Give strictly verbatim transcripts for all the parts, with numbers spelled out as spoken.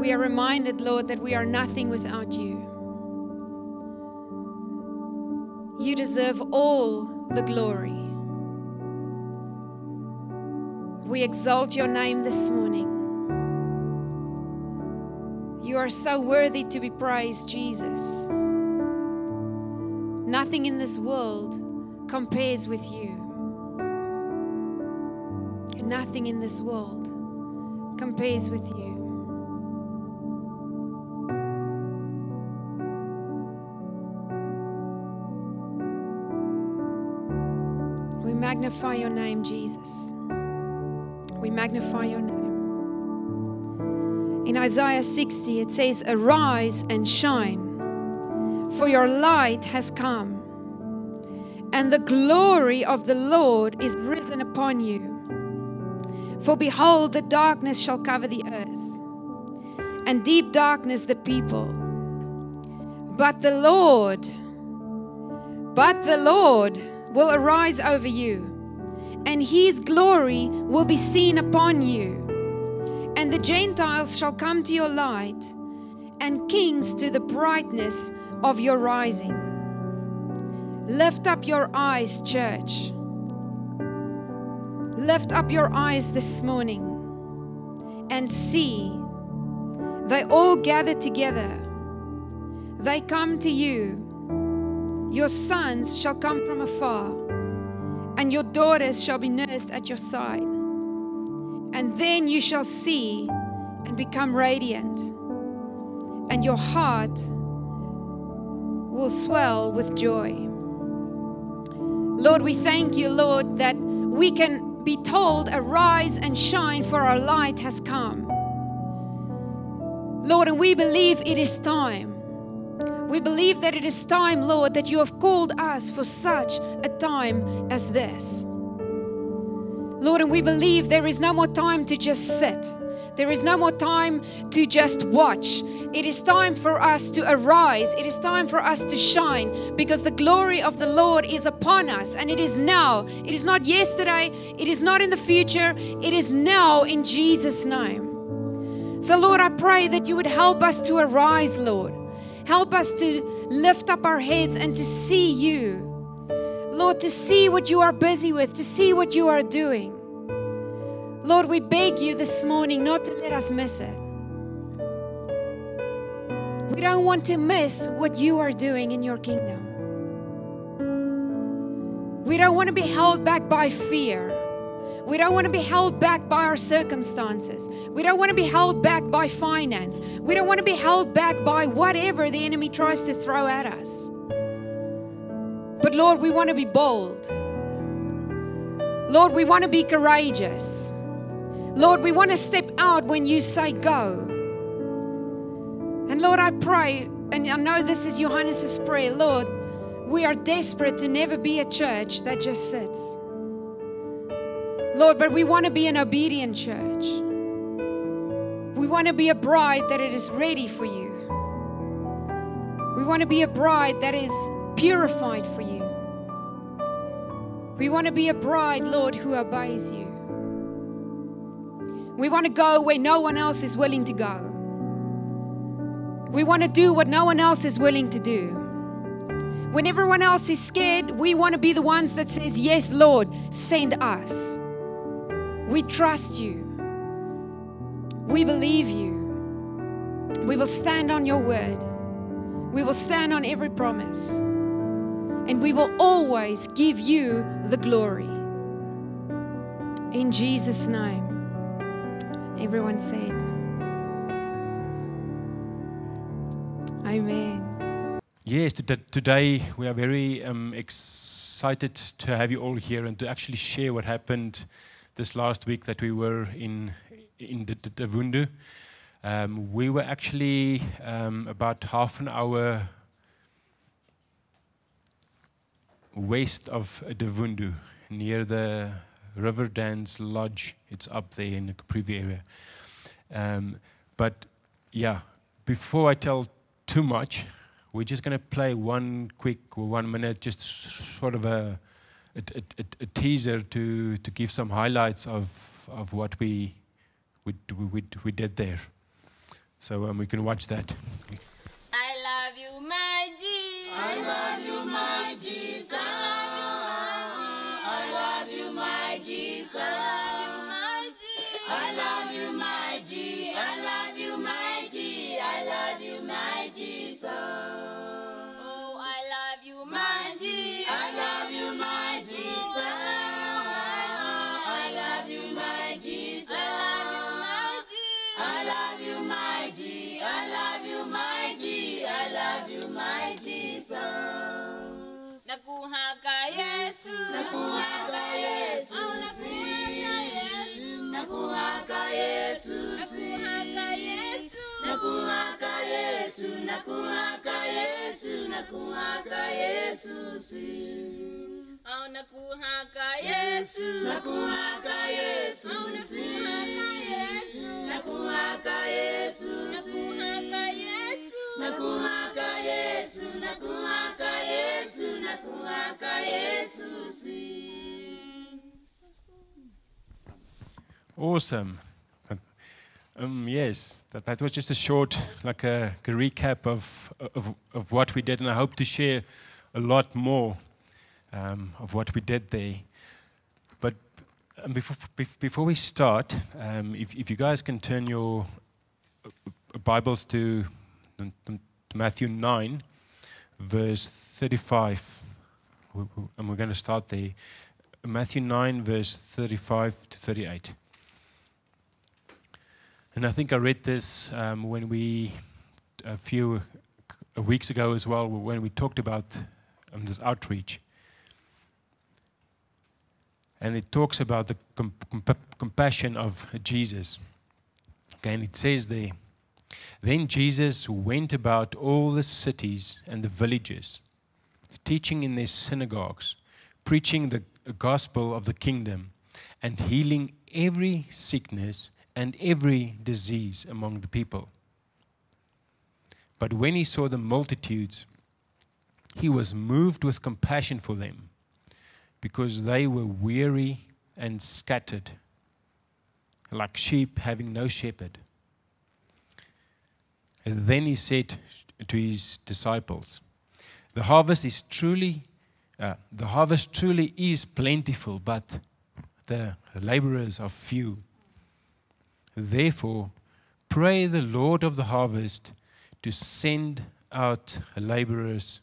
we are reminded, Lord, that we are nothing without you. You deserve all the glory. We exalt your name this morning. You are so worthy to be praised, Jesus. Nothing in this world compares with you. And nothing in this world compares with you. We magnify your name, Jesus. We magnify your name. In Isaiah sixty, it says, "Arise and shine, for your light has come, and the glory of the Lord is risen upon you. For behold, the darkness shall cover the earth, and deep darkness the people. But the Lord, but the Lord will arise over you, and his glory will be seen upon you. And the Gentiles shall come to your light, and kings to the brightness of your rising." Lift up your eyes, church. Lift up your eyes this morning and see. They all gather together. They come to you. Your sons shall come from afar, and your daughters shall be nursed at your side. And then you shall see and become radiant, and your heart will swell with joy. Lord, we thank you, Lord, that we can be told, "Arise and shine, for our light has come." Lord, and we believe it is time. We believe that it is time, Lord, that you have called us for such a time as this. Lord, and we believe there is no more time to just sit. There is no more time to just watch. It is time for us to arise. It is time for us to shine, because the glory of the Lord is upon us, and it is now. It is not yesterday. It is not in the future. It is now, in Jesus' name. So, Lord, I pray that you would help us to arise, Lord. Help us to lift up our heads and to see you. Lord, to see what you are busy with, to see what you are doing. Lord, we beg you this morning not to let us miss it. We don't want to miss what you are doing in your kingdom. We don't want to be held back by fear. We don't want to be held back by our circumstances. We don't want to be held back by finance. We don't want to be held back by whatever the enemy tries to throw at us. But Lord, we want to be bold. Lord, we want to be courageous. Lord, we want to step out when you say go. And Lord, I pray, and I know this is Johannes' prayer, Lord, we are desperate to never be a church that just sits. Lord, but we want to be an obedient church. We want to be a bride that it is ready for you. We want to be a bride that is purified for you. We want to be a bride, Lord, who obeys you. We want to go where no one else is willing to go. We want to do what no one else is willing to do. When everyone else is scared, we want to be the ones that says, "Yes, Lord, send us. We trust you. We believe you. We will stand on your word. We will stand on every promise. And we will always give you the glory." In Jesus' name. Everyone said, "Amen." Yes, today we are very um, excited to have you all here and to actually share what happened this last week that we were in in the Divundu. Um, we were actually um, about half an hour west of Divundu, near the River Dance Lodge. It's up there in the Kaprivi area. Um, but yeah, before I tell too much, we're just going to play one quick, one minute, just sort of a, a, a, a teaser to, to give some highlights of, of what we we, we we did there. So um, we can watch that. I love you, my Jesus. I love you, my Jesus. I love you, my Jesus. I love you, my Jesus. I love you, my Jesus. I love you, my Jesus. Oh, I love you, my Jesus. I love you, my Jesus. I love you, my Jesus. I love you, my Jesus. I love you, my Jesus. I love you, my Jesus. Nakuhaka Yesu. Nakuhaka Yesu. Nakuhaka Yesu. Nakuhaka Yesu. Nakuhaka Yesu. Nakuhaka Yesu. Nakuhaka Yesu. Oh, nakuhaka Yesu. Nakuhaka Yesu. Nakuhaka Yesu. Nakuhaka Yesu. Nakuhaka Yesu. Nakuhaka Yesu. Nakuhaka Yesu. Awesome. Um, yes, that, that was just a short, like a, a recap of, of of what we did, and I hope to share a lot more um, of what we did there. But um, before before we start, um, if if you guys can turn your Bibles to, to Matthew nine, verse thirty-five, and we're going to start there. Matthew nine, verse thirty-five to thirty-eight. And I think I read this um, when we, a few weeks ago as well, when we talked about um, this outreach. And it talks about the comp- comp- compassion of Jesus. Okay, and it says there, "Then Jesus went about all the cities and the villages, teaching in their synagogues, preaching the gospel of the kingdom, and healing every sickness and every disease among the people. But when he saw the multitudes, he was moved with compassion for them, because they were weary and scattered, like sheep having no shepherd. And then he said to his disciples, The harvest is truly, uh, the harvest truly is plentiful, but the laborers are few. Therefore, pray the Lord of the harvest to send out laborers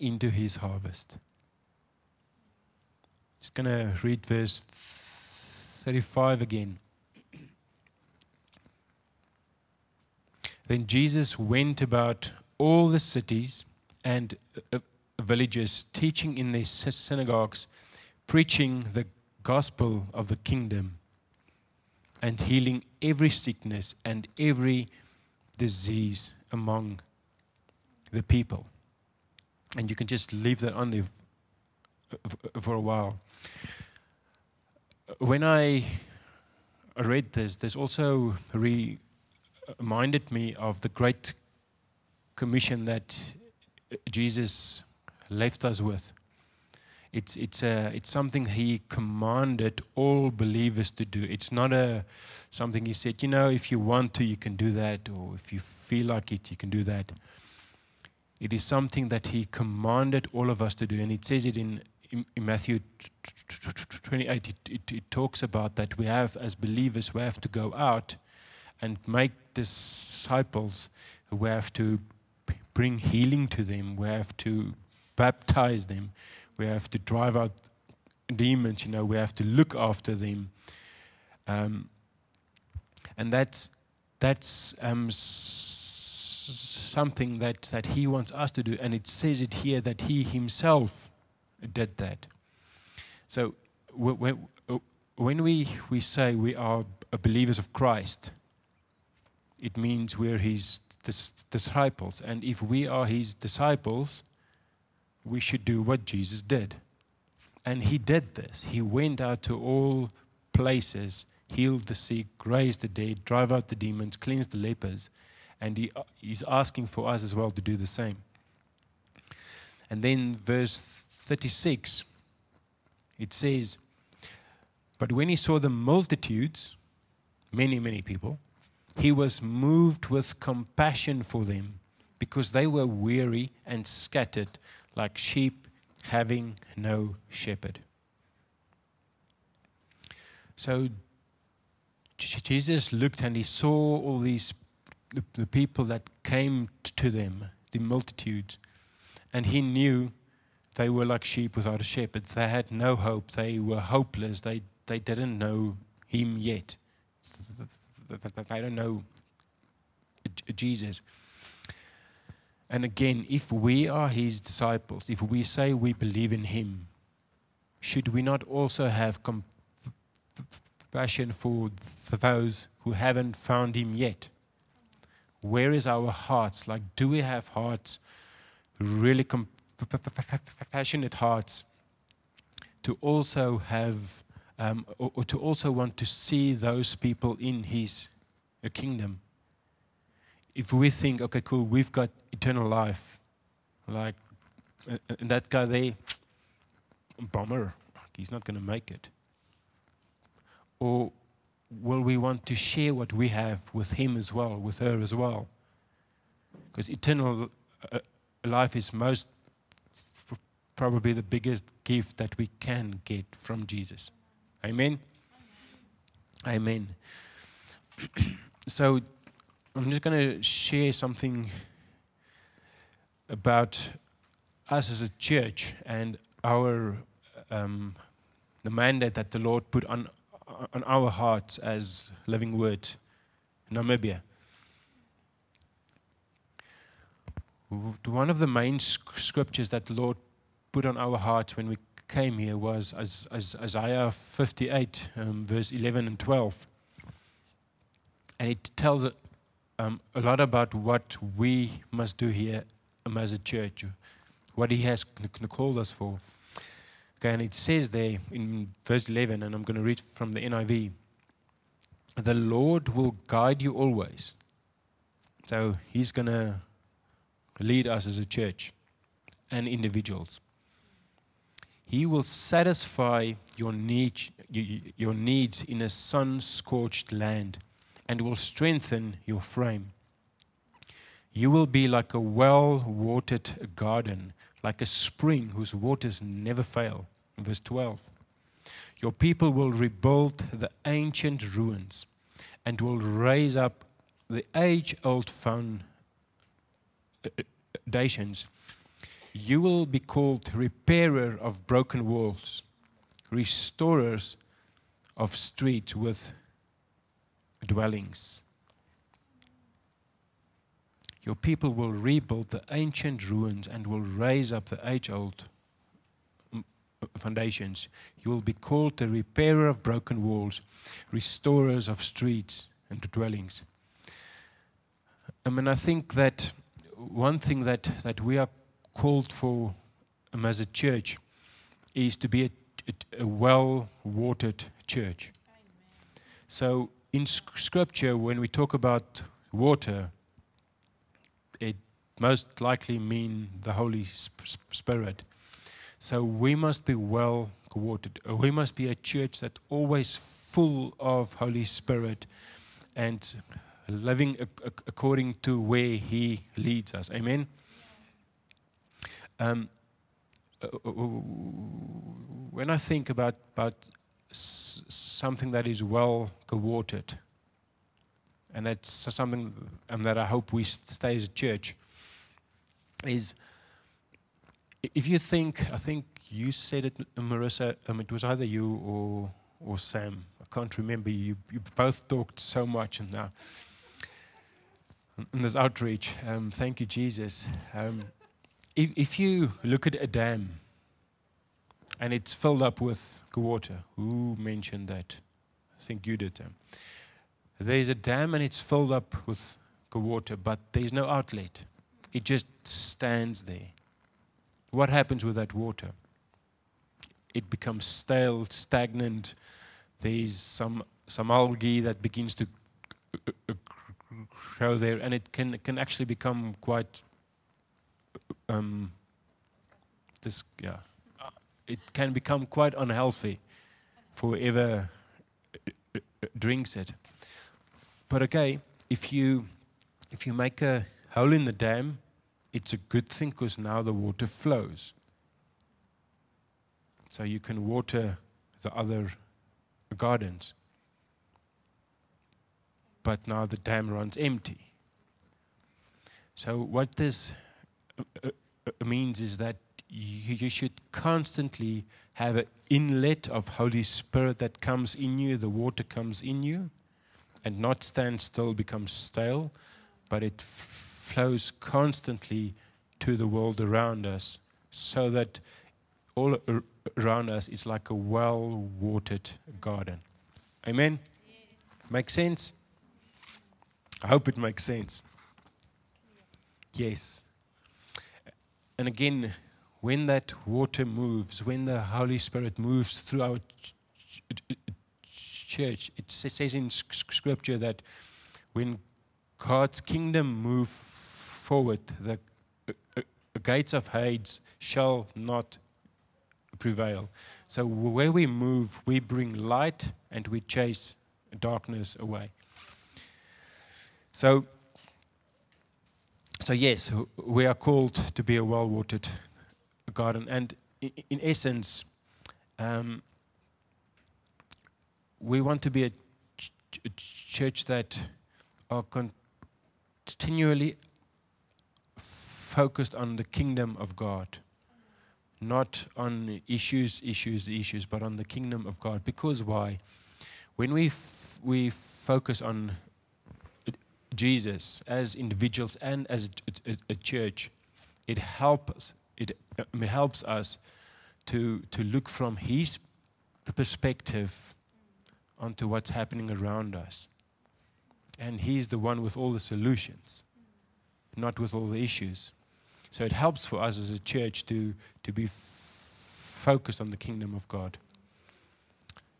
into his harvest." Just going to read verse thirty-five again. "Then Jesus went about all the cities and uh, villages, teaching in their synagogues, preaching the gospel of the kingdom, and healing every sickness and every disease among the people." And you can just leave that on there for a while. When I read this, this also re- reminded me of the great commission that Jesus left us with. It's it's a it's something he commanded all believers to do. It's not a something he said, you know, if you want to, you can do that, or if you feel like it, you can do that. It is something that he commanded all of us to do, and it says it in, in, in Matthew twenty-eight. It, it, it talks about that we have, as believers, we have to go out and make disciples. We have to bring healing to them. We have to baptize them. We have to drive out demons, you know, we have to look after them. Um, and that's that's um, s- something that, that he wants us to do. And it says it here that he himself did that. So w- w- when we, we say we are believers of Christ, it means we're his dis- disciples. And if we are his disciples, we should do what Jesus did. And he did this. He went out to all places, healed the sick, raised the dead, drive out the demons, cleansed the lepers, and he, he's asking for us as well to do the same. And then verse thirty-six, it says, "But when he saw the multitudes," many, many people, He was moved with compassion for them because they were weary and scattered like sheep having no shepherd. So Jesus looked and he saw all these, the, the people that came to them, the multitudes, and he knew they were like sheep without a shepherd. They had no hope. They were hopeless. They they didn't know him yet. They don't know Jesus. And again, if we are his disciples, if we say we believe in him, should we not also have compassion? Passion for those who haven't found him yet? Where is our hearts? Like, do we have hearts, really compassionate hearts, to also have, um, or, or to also want to see those people in his uh, kingdom? If we think, okay, cool, we've got eternal life, like, uh, and that guy there, bummer, he's not going to make it. Or will we want to share what we have with him as well, with her as well? Because eternal uh, life is most f- probably the biggest gift that we can get from Jesus. Amen? Amen. Amen. So I'm just going to share something about us as a church and our um, the mandate that the Lord put on on our hearts as Living Word Namibia. One of the main scriptures that the Lord put on our hearts when we came here was Isaiah fifty-eight, um, verse eleven and twelve. And it tells um, a lot about what we must do here as a church, what he has called us for. Okay, and it says there in verse eleven, and I'm going to read from the N I V, the Lord will guide you always. So he's going to lead us as a church and individuals. He will satisfy your need, your needs in a sun-scorched land and will strengthen your frame. You will be like a well-watered garden, like a spring whose waters never fail. Verse twelve. Your people will rebuild the ancient ruins and will raise up the age-old foundations. You will be called repairer of broken walls, restorers of streets with dwellings. Your people will rebuild the ancient ruins and will raise up the age-old foundations. You will be called the repairer of broken walls, restorers of streets and dwellings. I mean, I think that one thing that, that we are called for um, as a church is to be a, a, a well-watered church. Amen. So in Scripture, when we talk about water, it most likely mean the Holy Spirit. So we must be well watered. We must be a church that's always full of Holy Spirit and living according to where He leads us. Amen? Um, when I think about, about something that is well watered, and that's something um, that I hope we stay as a church, is if you think, I think you said it, Marissa, um, it was either you or or Sam, I can't remember, you, you both talked so much and now in this outreach, um, thank you, Jesus. Um, if, if you look at a dam and it's filled up with water, who mentioned that? I think you did, Sam. There's a dam and it's filled up with water, but there's no outlet. It just stands there. What happens with that water? It becomes stale, stagnant. There's some some algae that begins to grow there, and it can can actually become quite um. This yeah, it can become quite unhealthy for whoever drinks it. But okay, if you if you make a hole in the dam, it's a good thing because now the water flows. So you can water the other gardens. But now the dam runs empty. So what this means is that you should constantly have an inlet of Holy Spirit that comes in you, the water comes in you, and not stand still, becomes stale, but it f- flows constantly to the world around us, so that all ar- around us is like a well-watered garden. Amen? Yes. Make sense? I hope it makes sense. Yes. And again, when that water moves, when the Holy Spirit moves through our ch- ch- church, it says in Scripture that when God's kingdom moves forward, the uh, uh, gates of Hades shall not prevail. So where we move, we bring light and we chase darkness away. So... So yes, we are called to be a well-watered garden, and in essence, um, we want to be a, ch- a church that are continually focused on the kingdom of God, not on issues, issues, issues, but on the kingdom of God. Because why? When we f- we focus on Jesus as individuals and as a, a, a church, it helps it, it helps us to to look from His perspective onto what's happening around us, and He's the one with all the solutions, not with all the issues. So it helps for us as a church to to be f- focused on the kingdom of God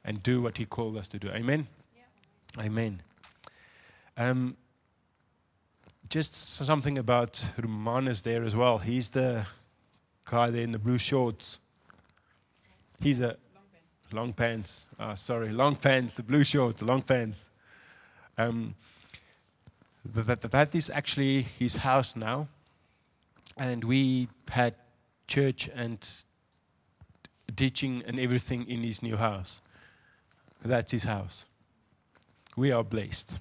and do what He called us to do. Amen. Yeah. Amen. Um. Just something about Romanus there as well. He's the guy there in the blue shorts. He's a... Long pants. Long pants. Oh, sorry, long pants, the blue shorts, long pants. Um, that, that, that is actually his house now. And we had church and teaching and everything in his new house. That's his house. We are blessed.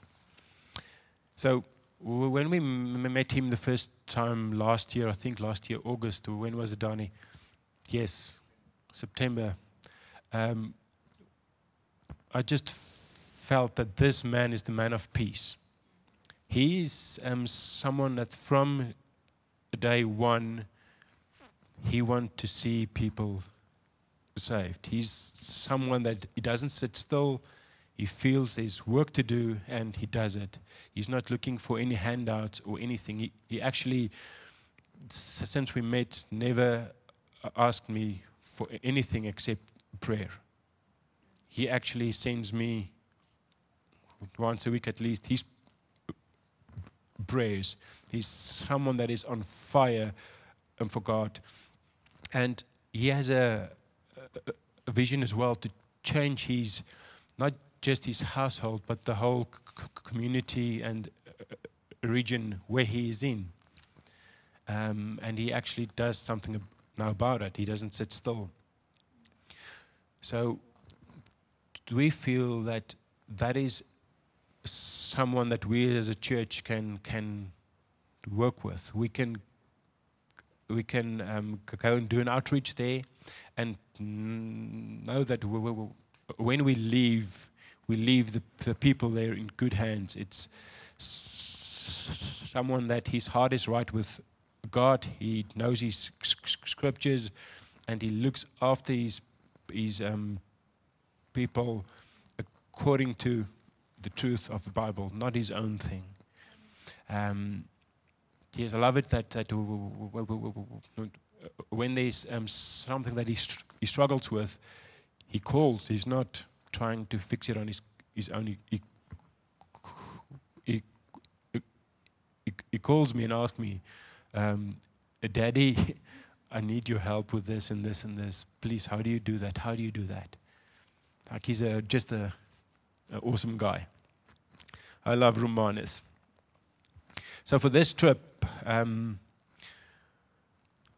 So... When we m- met him the first time last year, I think last year, August, or when was it, Donnie? Yes, September. Um, I just f- felt that this man is the man of peace. He's um, someone that from day one, he wants to see people saved. He's someone that he doesn't sit still. He feels there's work to do, and he does it. He's not looking for any handouts or anything. He, he actually, since we met, never asked me for anything except prayer. He actually sends me, once a week at least, his prayers. He's someone that is on fire for God. And he has a, a vision as well to change his, not just his household, but the whole c- community and uh, region where he is in. Um, and he actually does something ab- now about it. He doesn't sit still. So we feel that that is someone that we as a church can can work with. We can we can um, go and do an outreach there, and know that we will. When we leave, we leave the, the people there in good hands. It's someone that his heart is right with God. He knows his scriptures, and he looks after his his um, people according to the truth of the Bible, not his own thing. Um, yes, I love it that that when there's um, something that he str- he struggles with. He calls. He's not trying to fix it on his his own. He, he, he, he calls me and asks me, um, "Daddy, I need your help with this and this and this. Please, how do you do that? How do you do that?" Like he's a, just a, a awesome guy. I love Romanus. So for this trip, um,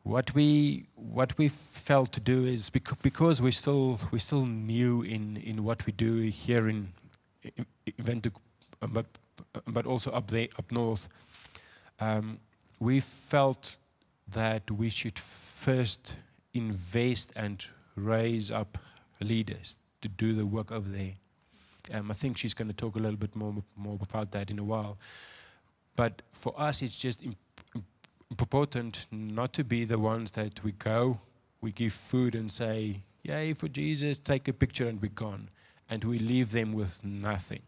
what we what we felt to do is bec- because we still we still new in, in what we do here in Ventoux, but but also up there up north, um, we felt that we should first invest and raise up leaders to do the work over there. Um, I think she's going to talk a little bit more more about that in a while. But for us, it's just imp- important not to be the ones that we go, we give food and say, yay for Jesus, take a picture and we're gone. And we leave them with nothing.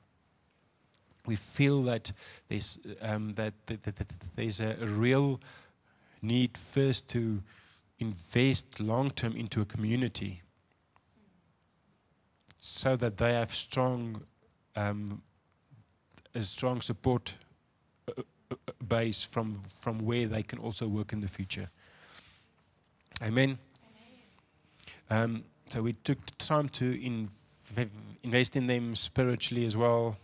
We feel that there's, um, that, that, that, that there's a, a real need first to invest long-term into a community so that they have strong, um, a strong support base from from where they can also work in the future. Amen. Amen. Um, so we took time to inv- invest in them spiritually as well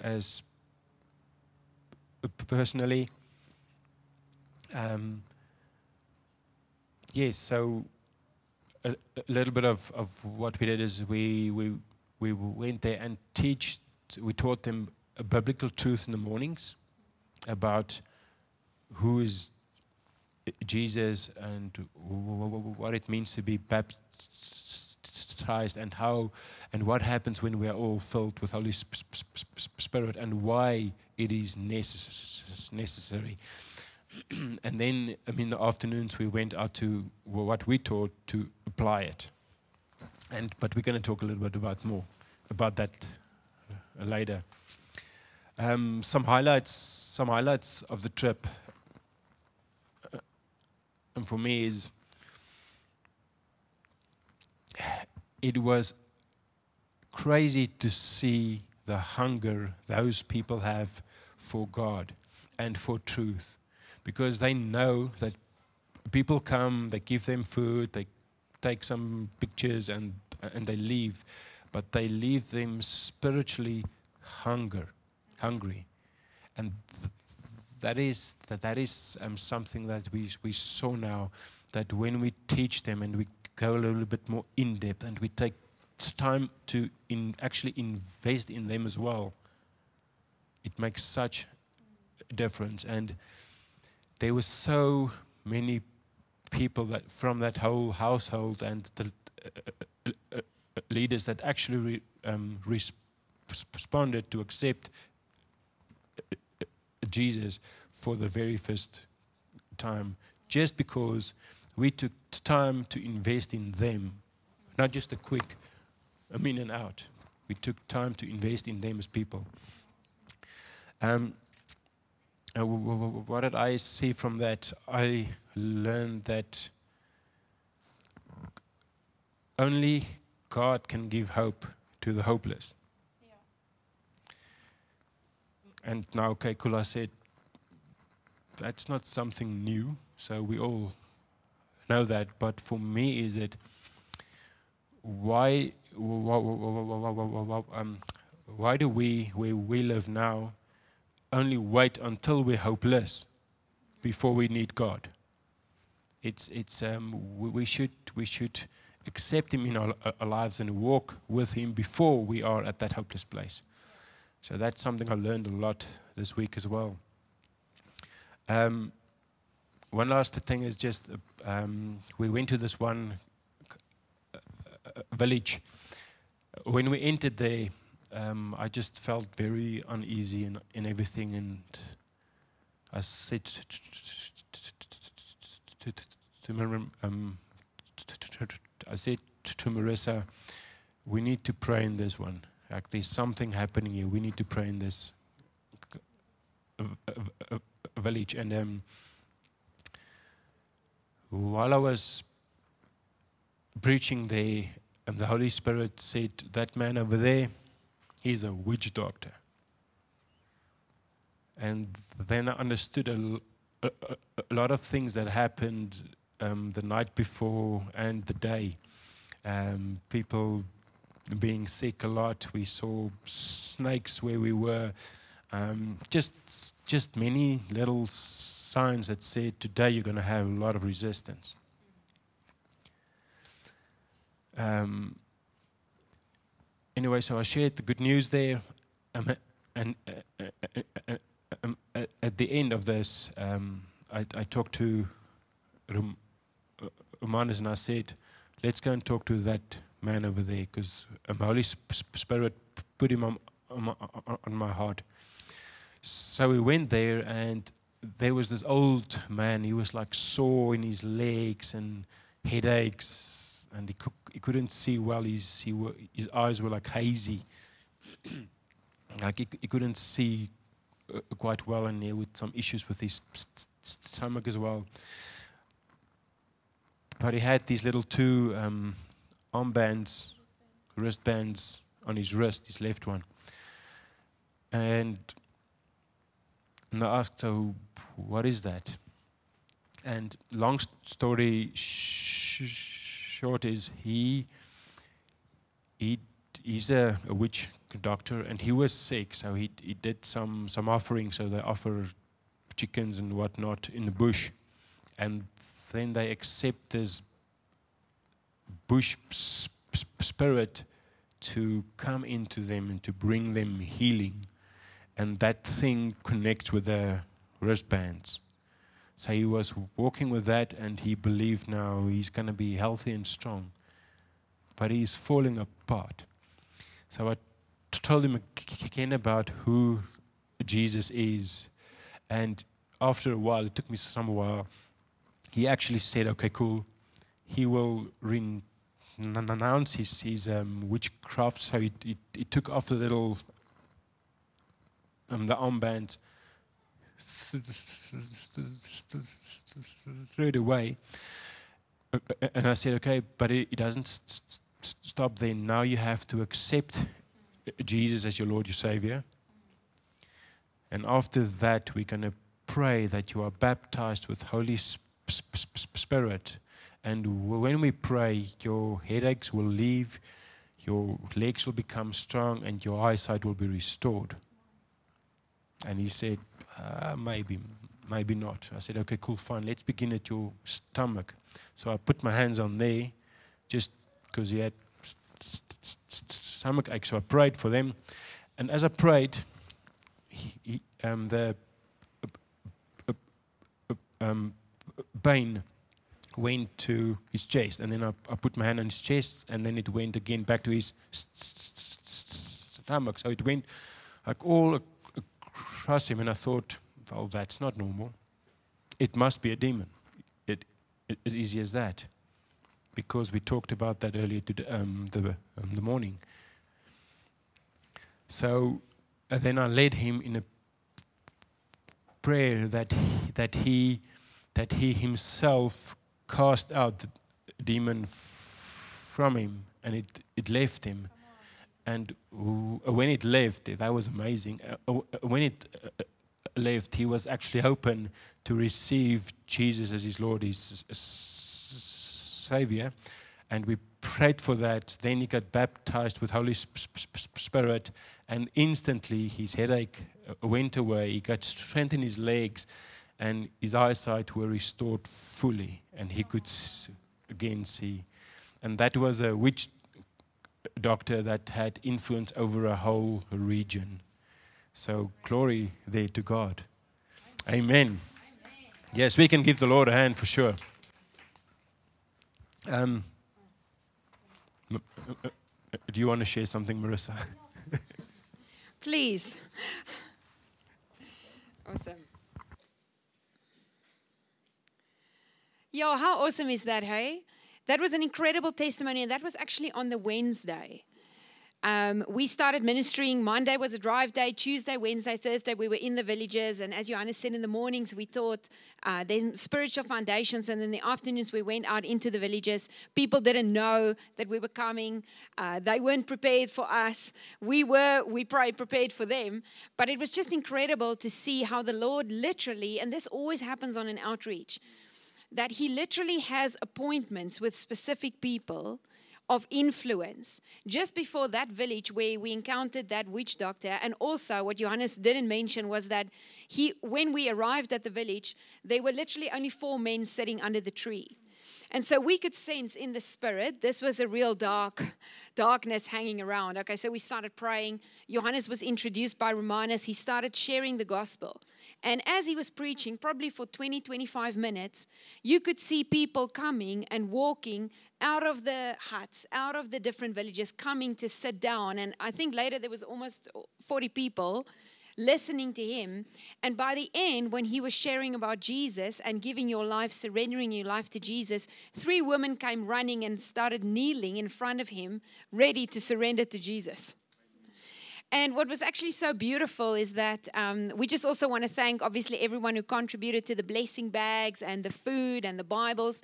as personally. Um, yes. So a, a little bit of, of what we did is we we we went there and teach. We taught them a biblical truth in the mornings about who is Jesus and what it means to be baptized and how and what happens when we are all filled with Holy Spirit and why it is necess- necessary. And then I mean, in the afternoons we went out to what we taught to apply it. And but we're going to talk a little bit about more about that later. Um, some highlights, some highlights of the trip, uh, and for me is it was crazy to see the hunger those people have for God and for truth, because they know that people come, they give them food, they take some pictures, and and they leave, but they leave them spiritually hunger. Hungry, and th- that is that, that is um, something that we we saw now. That when we teach them and we go a little bit more in depth and we take time to in actually invest in them as well, it makes such a difference. And there were so many people that from that whole household and the uh, uh, uh, leaders that actually re- um, resp- responded to accept Jesus for the very first time, just because we took time to invest in them, not just a quick I mean and out. We took time to invest in them as people. Um, uh, w- w- what did I see from that? I learned that only God can give hope to the hopeless. And now, okay, Kula said, that's not something new, so we all know that. But for me, is it why? Um, why do we, where we live now, only wait until we're hopeless before we need God? It's it's um, we, we should we should accept Him in our, our lives and walk with Him before we are at that hopeless place. So that's something I learned a lot this week as well. Um, one last thing is just um, we went to this one village. When we entered there, um, I just felt very uneasy and in everything. And I said to I said to Marissa, we need to pray in this one. Like there's something happening here. We need to pray in this village. And um, while I was preaching there, um, the Holy Spirit said, that man over there, he's a witch doctor. And then I understood a, a, a lot of things that happened um, the night before and the day. Um, people being sick a lot, we saw snakes where we were, Um, just, just many little signs that said today you're going to have a lot of resistance. Um, anyway, so I shared the good news there, um, and uh, uh, uh, uh, um, uh, at the end of this, um, I, I talked to Rom- uh, Romanus, and I said, "Let's go and talk to that man over there," because the um, Holy Spirit put him on, on, my, on my heart. So we went there, and there was this old man. He was like sore in his legs and headaches, and he, could, he couldn't see well. His he were, his eyes were like hazy, like he, he couldn't see uh, quite well, and he had some issues with his st- st- stomach as well. But he had these little two um, armbands, wristbands on his wrist, his left one, and. And I asked, "So, what is that?" And long story sh- short is he, he he's a, a witch doctor, and he was sick, so he he did some some offering. So they offer chickens and whatnot in the bush, and then they accept this bush spirit to come into them and to bring them healing. And that thing connects with the wristbands. So he was walking with that, and he believed now he's going to be healthy and strong. But he's falling apart. So I t- told him again about who Jesus is. And after a while, it took me some while, he actually said, "Okay, cool. He will renounce his, his um, witchcraft." So he, he, he took off the little... Um, the armband, threw it away, and I said, "Okay, but it, it doesn't st- st- stop there. Now you have to accept Jesus as your Lord, your Savior, and after that, we're going to pray that you are baptized with Holy Spirit, and when we pray, your headaches will leave, your legs will become strong, and your eyesight will be restored." And he said, uh, maybe, maybe not. I said, "Okay, cool, fine. Let's begin at your stomach." So I put my hands on there just because he had st- st- st- stomach ache. So I prayed for them. And as I prayed, he, he, um, the uh, uh, um, pain went to his chest. And then I, I put my hand on his chest, and then it went again back to his st- st- st- stomach. So it went like all... Trust him, and I thought, "Oh, that's not normal. It must be a demon. It, it as easy as that," because we talked about that earlier today, um, the um, the morning. So uh, then I led him in a prayer that he, that he that he himself cast out the demon f- from him, and it, it left him. And when it left, that was amazing. When it left, he was actually open to receive Jesus as his Lord, his Savior. And we prayed for that. Then he got baptized with Holy Spirit. And instantly, his headache went away. He got strength in his legs. And his eyesight were restored fully. And he could again see. And that was a witch doctor that had influence over a whole region. So glory there to God. Amen. Amen. Yes, we can give the Lord a hand for sure. Um, do you want to share something, Marissa? Please. Awesome. Yo, how awesome is that, hey? That was an incredible testimony, and that was actually on the Wednesday. Um, we started ministering. Monday was a drive day. Tuesday, Wednesday, Thursday, we were in the villages. And as Johannes said, in the mornings, we taught uh, the spiritual foundations. And in the afternoons, we went out into the villages. People didn't know that we were coming. Uh, they weren't prepared for us. We were, we probably prepared for them. But it was just incredible to see how the Lord literally, and this always happens on an outreach, that he literally has appointments with specific people of influence. Just before that village where we encountered that witch doctor, and also what Johannes didn't mention was that he, when we arrived at the village, there were literally only four men sitting under the tree. And so we could sense in the spirit, this was a real dark, darkness hanging around. Okay, so we started praying. Johannes was introduced by Romanus. He started sharing the gospel. And as he was preaching, probably for twenty, twenty-five minutes, you could see people coming and walking out of the huts, out of the different villages, coming to sit down. And I think later there was almost forty people listening to him. And by the end, when he was sharing about Jesus and giving your life, surrendering your life to Jesus, three women came running and started kneeling in front of him, ready to surrender to Jesus. And what was actually so beautiful is that um, we just also want to thank, obviously, everyone who contributed to the blessing bags and the food and the Bibles.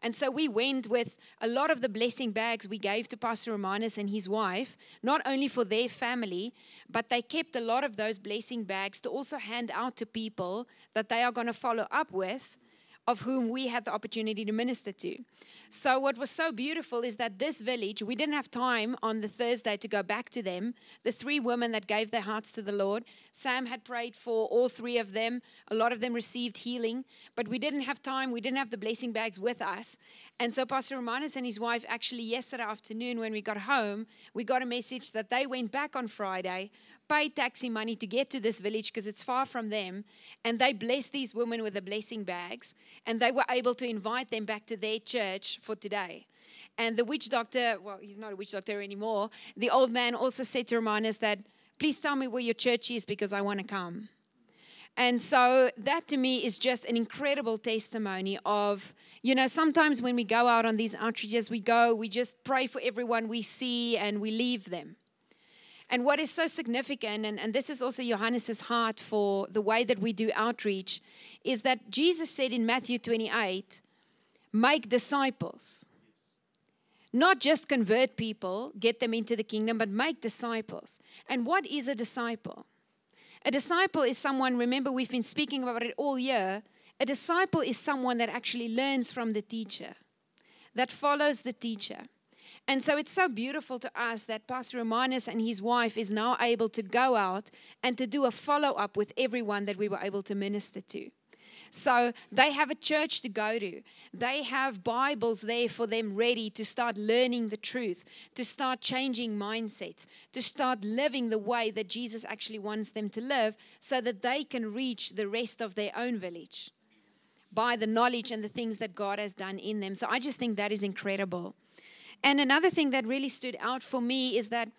And so we went with a lot of the blessing bags we gave to Pastor Romanus and his wife, not only for their family, but they kept a lot of those blessing bags to also hand out to people that they are going to follow up with, of whom we had the opportunity to minister to. So what was so beautiful is that this village, we didn't have time on the Thursday to go back to them. The three women that gave their hearts to the Lord, Sam had prayed for all three of them. A lot of them received healing, but we didn't have time. We didn't have the blessing bags with us. And so Pastor Romanus and his wife, actually yesterday afternoon when we got home, we got a message that they went back on Friday, paid taxi money to get to this village because it's far from them, and they blessed these women with the blessing bags, and they were able to invite them back to their church for today. And the witch doctor, well, he's not a witch doctor anymore, the old man also said to Romanus that, please tell me where your church is because I want to come. And so that to me is just an incredible testimony of, you know, sometimes when we go out on these outreaches, we go, we just pray for everyone we see and we leave them. And what is so significant, and, and this is also Johannes' heart for the way that we do outreach, is that Jesus said in Matthew twenty-eight, make disciples. Not just convert people, get them into the kingdom, but make disciples. And what is a disciple? A disciple is someone, remember we've been speaking about it all year, a disciple is someone that actually learns from the teacher, that follows the teacher. And so it's so beautiful to us that Pastor Romanus and his wife is now able to go out and to do a follow-up with everyone that we were able to minister to. So they have a church to go to. They have Bibles there for them ready to start learning the truth, to start changing mindsets, to start living the way that Jesus actually wants them to live so that they can reach the rest of their own village by the knowledge and the things that God has done in them. So I just think that is incredible. And another thing that really stood out for me is that,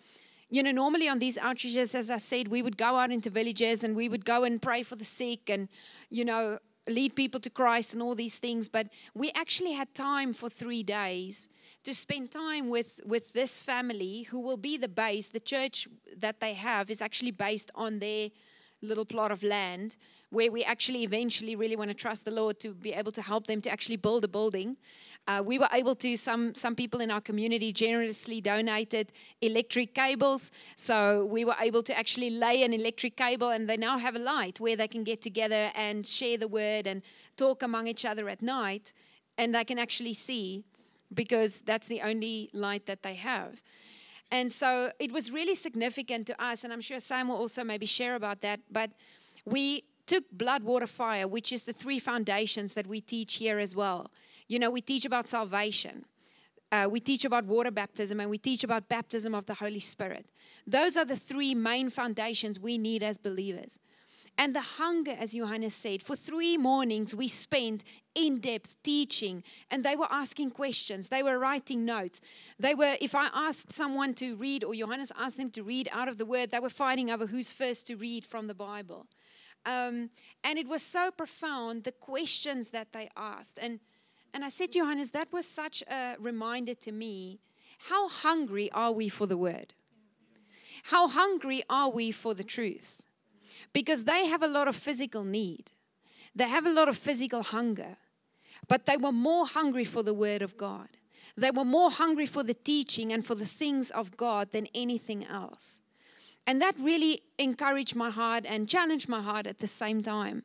you know, normally on these outreaches, as I said, we would go out into villages and we would go and pray for the sick and, you know, lead people to Christ and all these things. But we actually had time for three days to spend time with, with this family who will be the base. The church that they have is actually based on their little plot of land where we actually eventually really want to trust the Lord to be able to help them to actually build a building. Uh, we were able to, some some people in our community generously donated electric cables. So we were able to actually lay an electric cable, and they now have a light where they can get together and share the word and talk among each other at night. And they can actually see because that's the only light that they have. And so it was really significant to us, and I'm sure Sam will also maybe share about that, but we took blood, water, fire, which is the three foundations that we teach here as well. You know, we teach about salvation. Uh, we teach about water baptism, and we teach about baptism of the Holy Spirit. Those are the three main foundations we need as believers. And the hunger, as Johannes said, for three mornings we spent in-depth teaching, and they were asking questions. They were writing notes. They were, if I asked someone to read, or Johannes asked them to read out of the Word, they were fighting over who's first to read from the Bible. Um, and it was so profound, the questions that they asked. And, and I said, Johannes, that was such a reminder to me. How hungry are we for the Word? How hungry are we for the truth? Because they have a lot of physical need. They have a lot of physical hunger. But they were more hungry for the Word of God. They were more hungry for the teaching and for the things of God than anything else. And that really encouraged my heart and challenged my heart at the same time.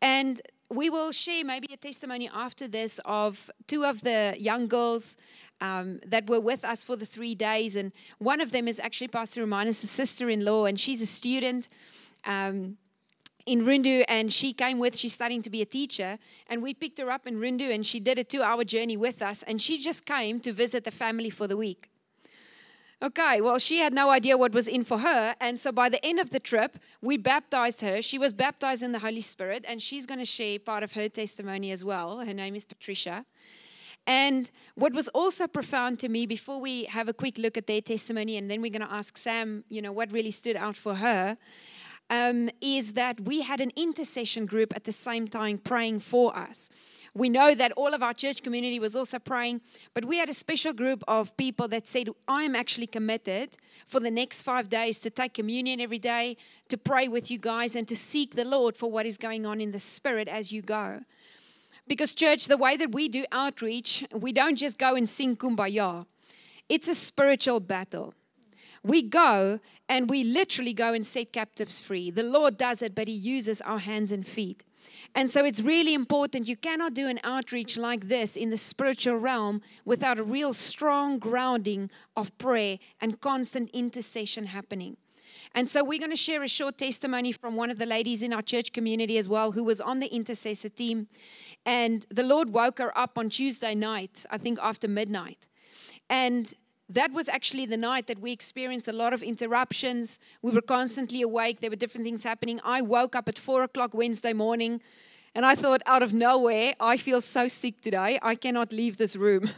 And we will share maybe a testimony after this of two of the young girls um, that were with us for the three days. And one of them is actually Pastor Romanus' sister-in-law, and she's a student um, in Rundu, and she came with, she's studying to be a teacher, and we picked her up in Rundu, and she did a two-hour journey with us, and she just came to visit the family for the week. Okay, well, she had no idea what was in for her, and so by the end of the trip, we baptized her. She was baptized in the Holy Spirit, and she's going to share part of her testimony as well. Her name is Patricia. And what was also profound to me, before we have a quick look at their testimony, and then we're going to ask Sam, you know, what really stood out for her, um, is that we had an intercession group at the same time praying for us. We know that all of our church community was also praying, but we had a special group of people that said, I'm actually committed for the next five days to take communion every day, to pray with you guys, and to seek the Lord for what is going on in the Spirit as you go. Because church, the way that we do outreach, we don't just go and sing Kumbaya. It's a spiritual battle. We go and we literally go and set captives free. The Lord does it, but He uses our hands and feet. And so it's really important. You cannot do an outreach like this in the spiritual realm without a real strong grounding of prayer and constant intercession happening. And so we're going to share a short testimony from one of the ladies in our church community as well, who was on the intercessor team. And the Lord woke her up on Tuesday night, I think after midnight. And that was actually the night that we experienced a lot of interruptions. We were constantly awake. There were different things happening. I woke up at four o'clock Wednesday morning, and I thought, out of nowhere, I feel so sick today. I cannot leave this room.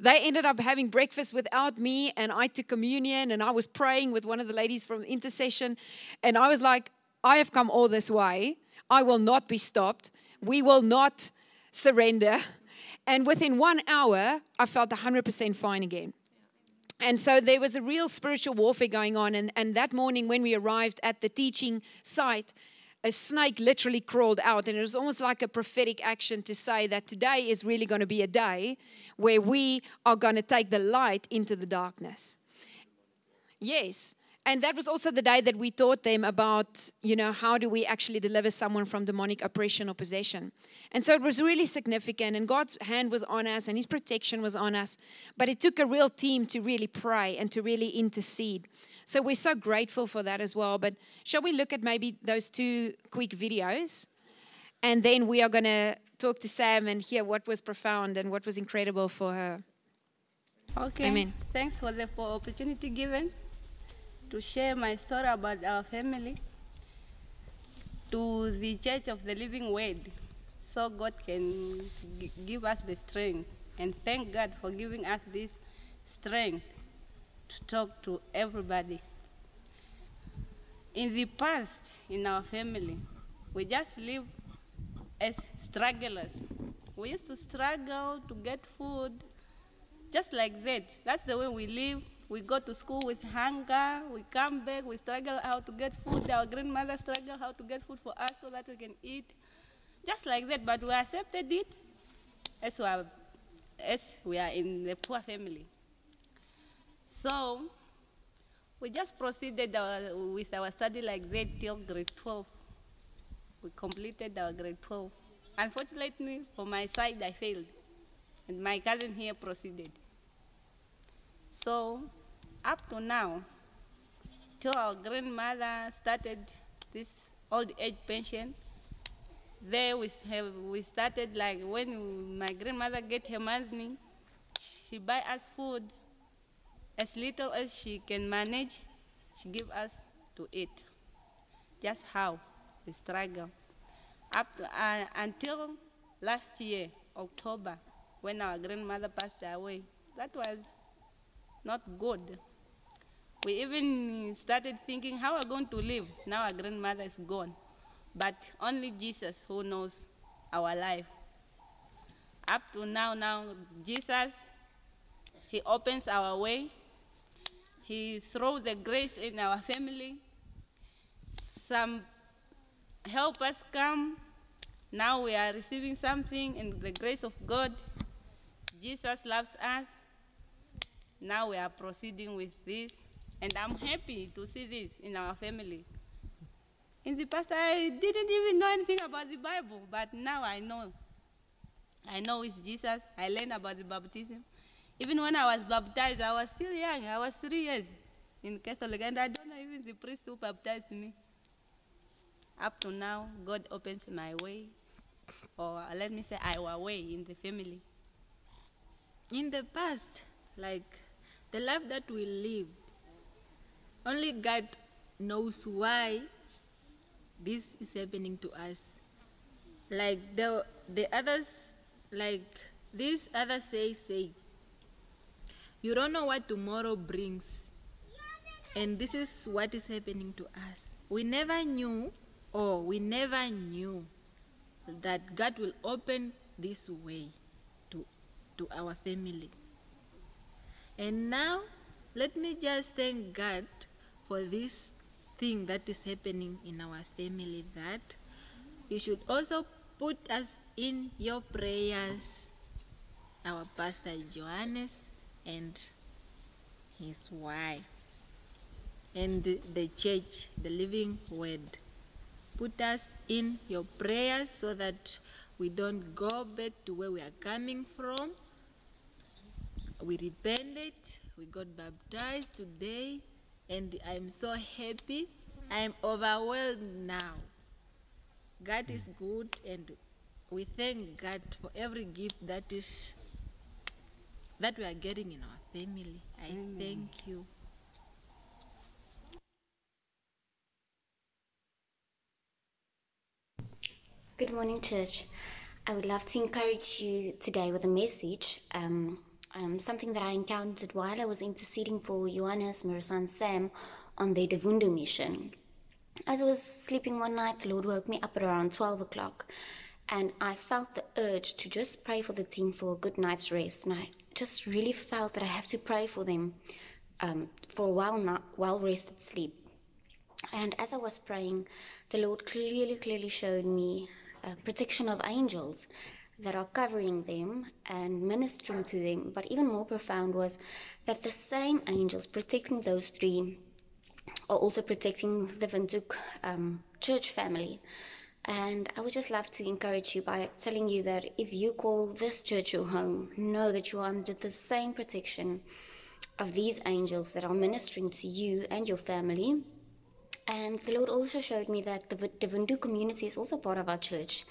They ended up having breakfast without me, and I took communion, and I was praying with one of the ladies from intercession. And I was like, I have come all this way. I will not be stopped. We will not surrender. And within one hour, I felt one hundred percent fine again. And so there was a real spiritual warfare going on. And, and that morning when we arrived at the teaching site, a snake literally crawled out. And it was almost like a prophetic action to say that today is really going to be a day where we are going to take the light into the darkness. Yes. And that was also the day that we taught them about, you know, how do we actually deliver someone from demonic oppression or possession. And so it was really significant, and God's hand was on us, and His protection was on us. But it took a real team to really pray and to really intercede. So we're so grateful for that as well. But shall we look at maybe those two quick videos? And then we are going to talk to Sam and hear what was profound and what was incredible for her. Okay. Amen. Thanks for the for opportunity given to share my story about our family to the Church of the Living Word, so God can g- give us the strength, and thank God for giving us this strength to talk to everybody. In the past, in our family, we just lived as stragglers. We used to struggle to get food, just like that. That's the way we live. We go to school with hunger, we come back, we struggle how to get food. Our grandmother struggled how to get food for us so that we can eat. Just like that, but we accepted it as we are, as we are in the poor family. So we just proceeded our, with our study like that till grade twelve. We completed our grade twelve. Unfortunately, for my side, I failed, and my cousin here proceeded. So up to now, till our grandmother started this old age pension, there we have, we started like when my grandmother get her money, she buy us food, as little as she can manage, she give us to eat. Just how we struggle. Up to, uh, until last year, October, when our grandmother passed away, that was not good. We even started thinking, how are we going to live? Now our grandmother is gone. But only Jesus who knows our life. Up to now, now Jesus, He opens our way. He throws the grace in our family. Some help us come. Now we are receiving something in the grace of God. Jesus loves us. Now we are proceeding with this, and I'm happy to see this in our family. In the past, I didn't even know anything about the Bible, but now I know. I know it's Jesus. I learned about the baptism. Even when I was baptized, I was still young. I was three years in Catholic, and I don't know even the priest who baptized me. Up to now, God opens my way, or let me say our way in the family. In the past, like the life that we live, only God knows why this is happening to us. Like the the others, like this other say, say, you don't know what tomorrow brings. And this is what is happening to us. We never knew, or we never knew that God will open this way to, to our family. And now, let me just thank God for this thing that is happening in our family, that you should also put us in your prayers, our Pastor Johannes and his wife, and the church, the Living Word. Put us in your prayers so that we don't go back to where we are coming from. We repented, we got baptized today, and I'm so happy. I'm overwhelmed now. God is good, and we thank God for every gift that is that we are getting in our family. I Amen. Thank you. Good morning, church. I would love to encourage you today with a message, um, um, something that I encountered while I was interceding for Johannes, Marisan, Sam on their Divundu mission. As I was sleeping one night, the Lord woke me up at around twelve o'clock, and I felt the urge to just pray for the team for a good night's rest, and I just really felt that I have to pray for them um, for a well, well-rested sleep. And as I was praying, the Lord clearly, clearly showed me a protection of angels that are covering them and ministering to them. But even more profound was that the same angels protecting those three are also protecting the Ventoux um, church family. And I would just love to encourage you by telling you that if you call this church your home, know that you are under the same protection of these angels that are ministering to you and your family. And the Lord also showed me that the Divundu community is also part of our church,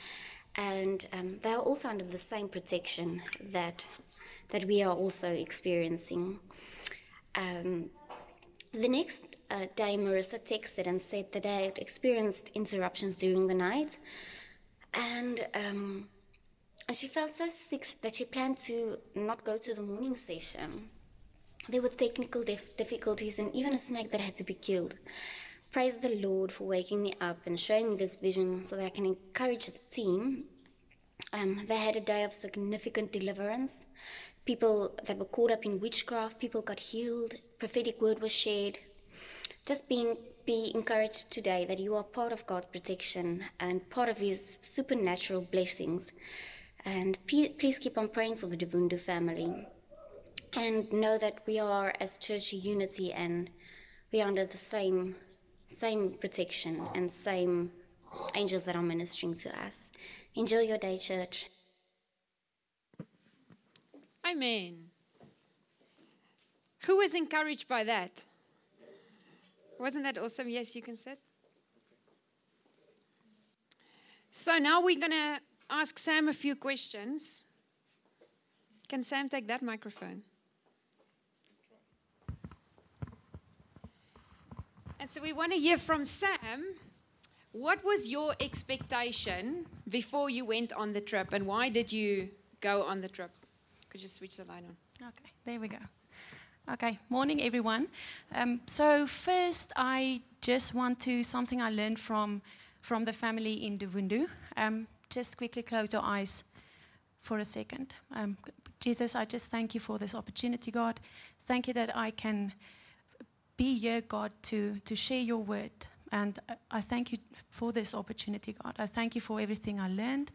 and um, they are also under the same protection that that we are also experiencing. Um, the next uh, day, Marissa texted and said that they had experienced interruptions during the night, and um, she felt so sick that she planned to not go to the morning session. There were technical dif- difficulties and even a snake that had to be killed. Praise the Lord for waking me up and showing me this vision so that I can encourage the team. Um, they had a day of significant deliverance. People that were caught up in witchcraft, people got healed, prophetic word was shared. Just being be encouraged today that you are part of God's protection and part of His supernatural blessings. And pe- please keep on praying for the Divundu family. And know that we are, as church, unity, and we are under the same same protection and same angels that are ministering to us. Enjoy your day, church. Amen. Who was encouraged by that? Wasn't that awesome? Yes, you can sit. So now we're going to ask Sam a few questions. Can Sam take that microphone? And so we want to hear from Sam, what was your expectation before you went on the trip, and why did you go on the trip? Could you switch the light on? Okay, there we go. Okay, morning everyone. Um, so first, I just want to, something I learned from from the family in Divundu. Um, just quickly close your eyes for a second. Um, Jesus, I just thank you for this opportunity, God. Thank you that I can be here, God, to, to share your word. And I, I thank you for this opportunity, God. I thank you for everything I learned.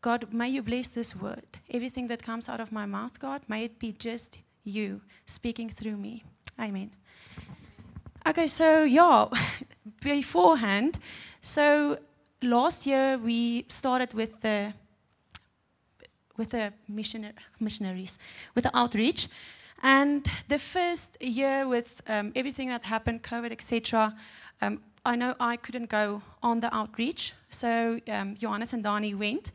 God, may you bless this word. Everything that comes out of my mouth, God, may it be just you speaking through me. Amen. Okay, so yeah, beforehand, so last year we started with the with the missionar- missionaries, with the outreach, and the first year with um, everything that happened, COVID, et cetera. Um, I know I couldn't go on the outreach, so um, Johannes and Dani went.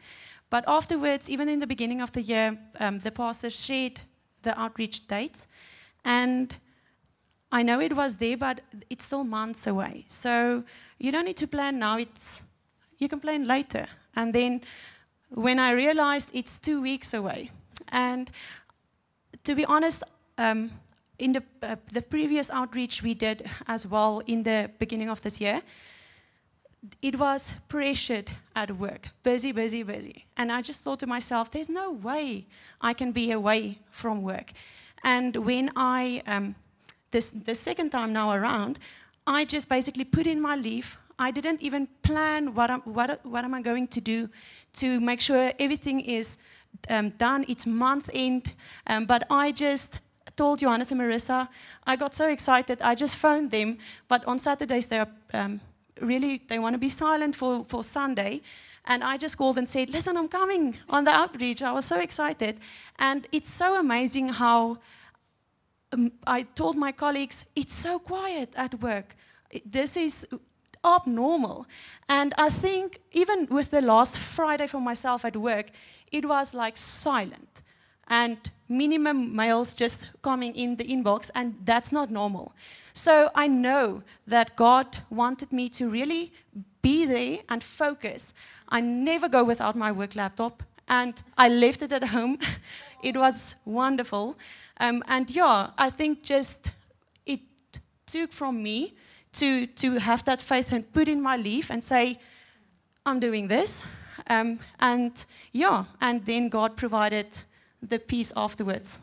But afterwards, even in the beginning of the year, um, the pastor shared the outreach dates, and I know it was there, but it's still months away. So you don't need to plan now. It's you can plan later. And then when I realized it's two weeks away, and to be honest, um, in the, uh, the previous outreach we did as well in the beginning of this year, it was pressured at work, busy, busy, busy. And I just thought to myself, there's no way I can be away from work. And when I... Um, This, the second time now around, I just basically put in my leave. I didn't even plan what, I'm, what, what am I going to do to make sure everything is um, done. It's month end, um, but I just told Johannes and Marissa, I got so excited, I just phoned them, but on Saturdays they are um, really, they want to be silent for, for Sunday, and I just called and said, listen, I'm coming on the outreach. I was so excited, and it's so amazing how I told my colleagues, it's so quiet at work. This is abnormal. And I think even with the last Friday for myself at work, it was like silent. And minimum mails just coming in the inbox, and that's not normal. So I know that God wanted me to really be there and focus. I never go without my work laptop, and I left it at home. It was wonderful. Um, and yeah, I think just it took from me to to have that faith and put in my leave and say, I'm doing this. Um, and yeah, and then God provided the peace afterwards.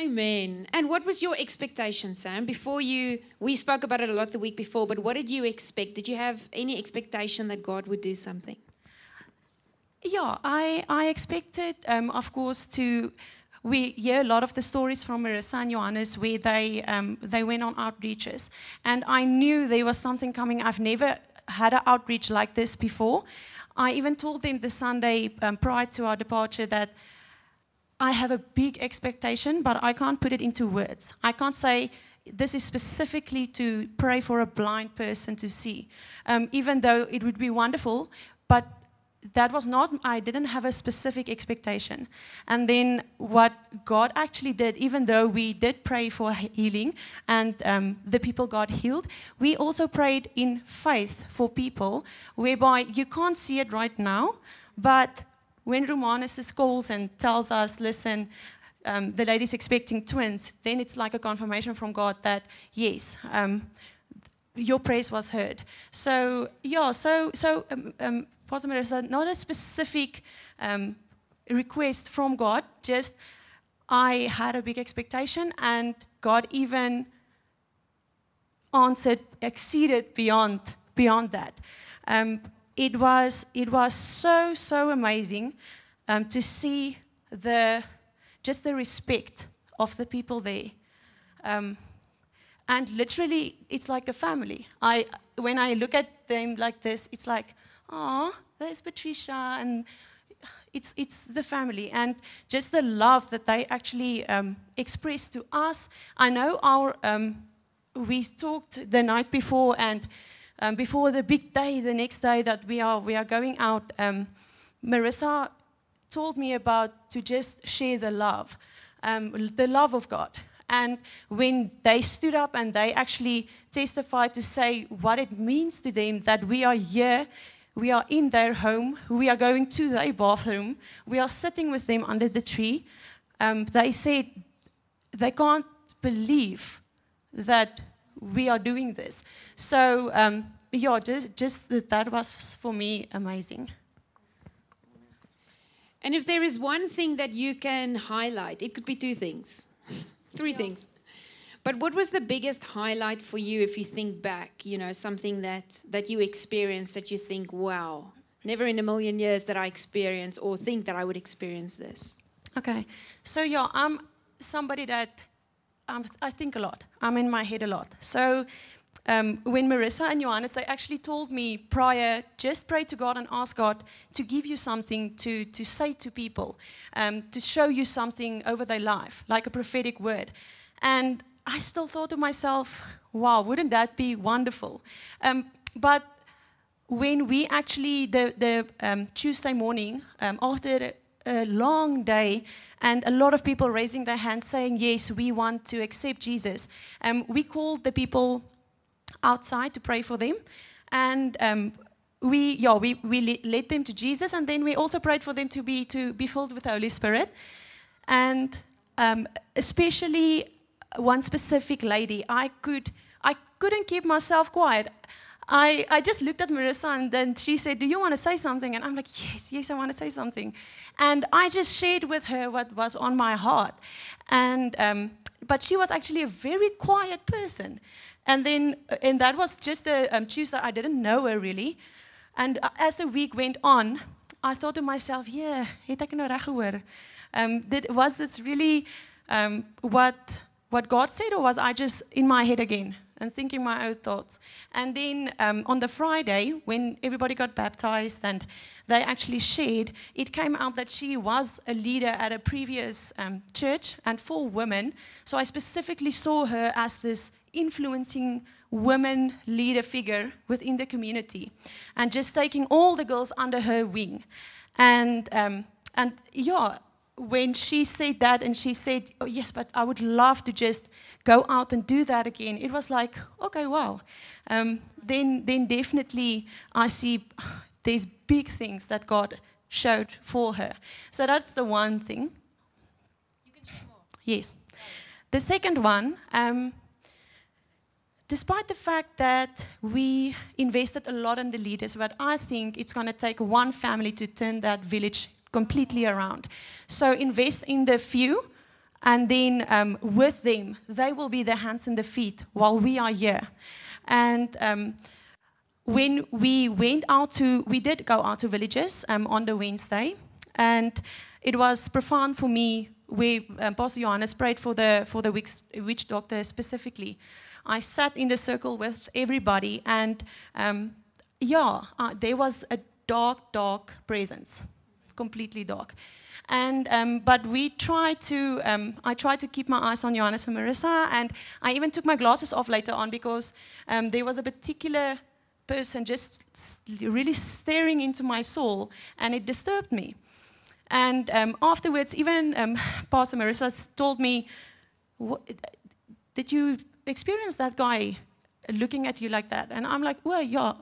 Amen. And what was your expectation, Sam? Before you, we spoke about it a lot the week before, but what did you expect? Did you have any expectation that God would do something? Yeah, I, I expected, um, of course, to... We hear a lot of the stories from Marissa and Johannes where they um, they went on outreaches. And I knew there was something coming. I've never had an outreach like this before. I even told them the Sunday um, prior to our departure that I have a big expectation, but I can't put it into words. I can't say this is specifically to pray for a blind person to see, um, even though it would be wonderful, but that was not, I didn't have a specific expectation. And then what God actually did, even though we did pray for healing and um, the people got healed, we also prayed in faith for people, whereby you can't see it right now, but when Romanus calls and tells us, listen, um, the lady's expecting twins, then it's like a confirmation from God that, yes, um, your praise was heard. So, yeah, so... so um, um, not a specific um, request from God, just I had a big expectation, and God even answered, exceeded beyond beyond that. Um, it was it was so so amazing um, to see the just the respect of the people there. Um, and literally, it's like a family. I when I look at them like this, it's like, oh, there's Patricia, and it's it's the family, and just the love that they actually um, express to us. I know our um, we talked the night before, and um, before the big day, the next day that we are we are going out. Um, Marissa told me about to just share the love, um, the love of God. And when they stood up and they actually testified to say what it means to them that we are here, we are in their home, we are going to their bathroom, we are sitting with them under the tree, um, they said they can't believe that we are doing this. So, um, yeah, just, just that was, for me, amazing. And if there is one thing that you can highlight, it could be two things. Three yeah. things. But what was the biggest highlight for you if you think back, you know, something that, that you experienced that you think, wow, never in a million years that I experience or think that I would experience this? Okay. So, yeah, I'm somebody that I'm, I think a lot. I'm in my head a lot. So um, when Marissa and Johannes, they actually told me prior, just pray to God and ask God to give you something to, to say to people, um, to show you something over their life, like a prophetic word. And I still thought to myself, wow, wouldn't that be wonderful? Um, but when we actually, the, the um, Tuesday morning, um, after a long day, and a lot of people raising their hands saying, yes, we want to accept Jesus. Um, we called the people outside to pray for them. And um, we yeah, we, we led them to Jesus. And then we also prayed for them to be to be filled with the Holy Spirit. And um, especially one specific lady, I, could, I couldn't keep myself quiet. I, I just looked at Marissa, and then she said, do you want to say something? And I'm like, yes, yes, I want to say something. And I just shared with her what was on my heart. And um, but she was actually a very quiet person. And then, and that was just a um, Tuesday. I didn't know her really. And as the week went on, I thought to myself, yeah, het ek nou reg gehoor? Um, did, was this really um, what, what God said, or was I just in my head again? And thinking my own thoughts. And then um, on the Friday, when everybody got baptized and they actually shared, it came out that she was a leader at a previous um, church and for women. So I specifically saw her as this influencing woman leader figure within the community and just taking all the girls under her wing. And um, and yeah, when she said that and she said, oh, yes, but I would love to just go out and do that again, it was like, okay, wow. Um, then then definitely I see these big things that God showed for her. So that's the one thing. You can share more. Yes. The second one, um, despite the fact that we invested a lot in the leaders, but I think it's going to take one family to turn that village completely around. So invest in the few, and then um, with them, they will be the hands and the feet while we are here. And um, when we went out to, we did go out to villages um, on the Wednesday, and it was profound for me. We, um, Pastor Johannes prayed for the for the witch, witch doctor specifically. I sat in the circle with everybody, and um, yeah, uh, there was a dark, dark presence. Completely dark, and um, but we try to. Um, I try to keep my eyes on Johannes and Marissa, and I even took my glasses off later on because um, there was a particular person just really staring into my soul, and it disturbed me. And um, afterwards, even um, Pastor Marissa told me, "Did you experience that guy looking at you like that?" And I'm like, "Well, yeah,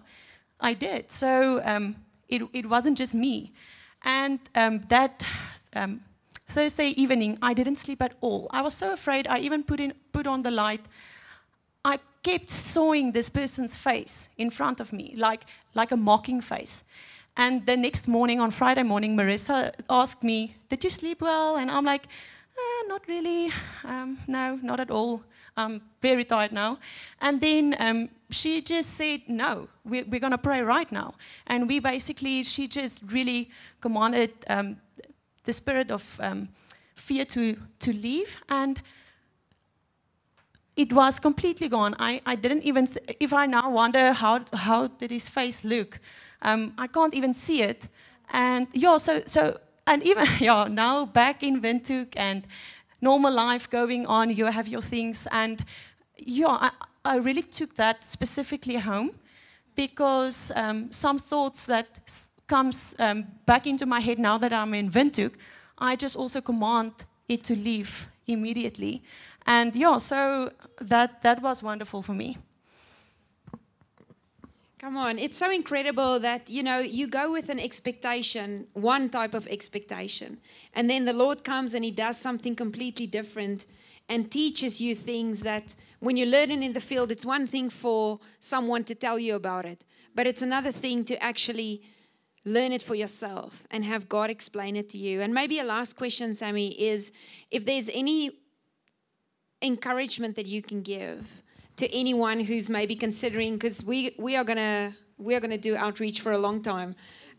I did." So um, it it wasn't just me. And um, that um, Thursday evening, I didn't sleep at all. I was so afraid. I even put in put on the light. I kept sawing this person's face in front of me, like like a mocking face. And the next morning, on Friday morning, Marissa asked me, "Did you sleep well?" And I'm like, eh, "Not really. Um, no, not at all. I'm very tired now." And then um, she just said, no, we're, we're going to pray right now. And we basically, she just really commanded um, the spirit of um, fear to, to leave. And it was completely gone. I, I didn't even, th- if I now wonder how, how did his face look, um, I can't even see it. And yeah, so, so and even, yeah, now back in Ventoux and normal life going on, you have your things, and yeah, I, I really took that specifically home because um, some thoughts that s- comes um, back into my head now that I'm in Windhoek, I just also command it to leave immediately. And yeah, so that, that was wonderful for me. Come on, it's so incredible that, you know, you go with an expectation, one type of expectation, and then the Lord comes and He does something completely different and teaches you things that when you're learning in the field, it's one thing for someone to tell you about it, but it's another thing to actually learn it for yourself and have God explain it to you. And maybe a last question, Sammy, is if there's any encouragement that you can give to anyone who's maybe considering, because we, we are gonna we are gonna do outreach for a long time.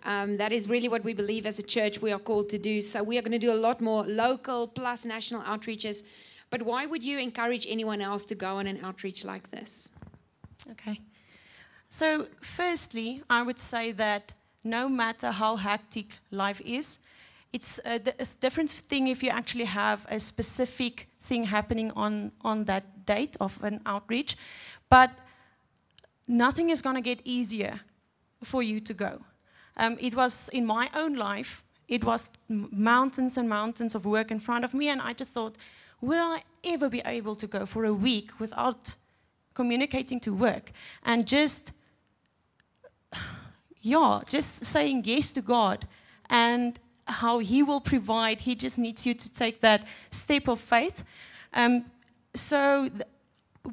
Um, that is really what we believe as a church we are called to do. So we are gonna do a lot more local plus national outreaches. But why would you encourage anyone else to go on an outreach like this? Okay. So firstly, I would say that no matter how hectic life is, it's a, a different thing if you actually have a specific thing happening on, on that date of an outreach. But nothing is going to get easier for you to go. Um, it was in my own life, it was mountains and mountains of work in front of me, and I just thought, will I ever be able to go for a week without communicating to work? And just, yeah, just saying yes to God and how He will provide. He just needs you to take that step of faith. Um, so, th-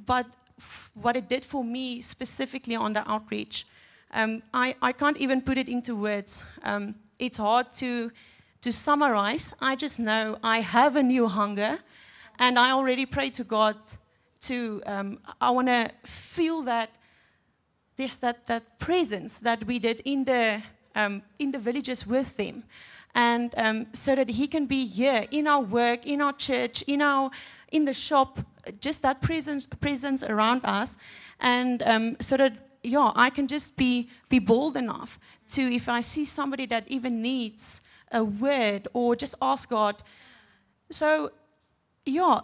but f- what it did for me specifically on the outreach, um, I, I can't even put it into words. Um, it's hard to to summarize. I just know I have a new hunger, and I already prayed to God to, um, I want to feel that this that that presence that we did in the um, in the villages with them. And um, so that He can be here in our work, in our church, in our, in the shop, just that presence, presence around us, and um, so that yeah, I can just be be bold enough to, if I see somebody that even needs a word, or just ask God. So yeah,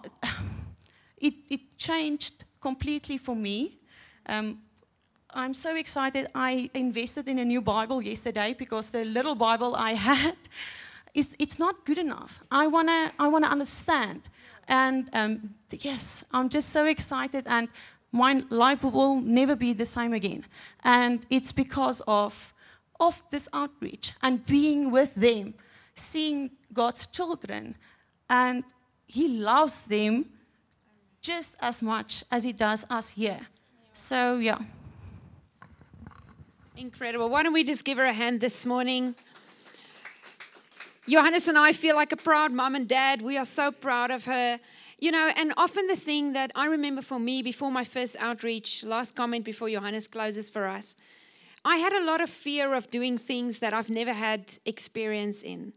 it it changed completely for me. Um, I'm so excited. I invested in a new Bible yesterday because the little Bible I had, is it's not good enough. I want to I wanna understand. And um, yes, I'm just so excited, and my life will never be the same again. And it's because of, of this outreach and being with them, seeing God's children. And He loves them just as much as He does us here. So, yeah. Incredible. Why don't we just give her a hand this morning? Johannes and I feel like a proud mom and dad. We are so proud of her. You know, and often the thing that I remember for me before my first outreach, last comment before Johannes closes for us, I had a lot of fear of doing things that I've never had experience in,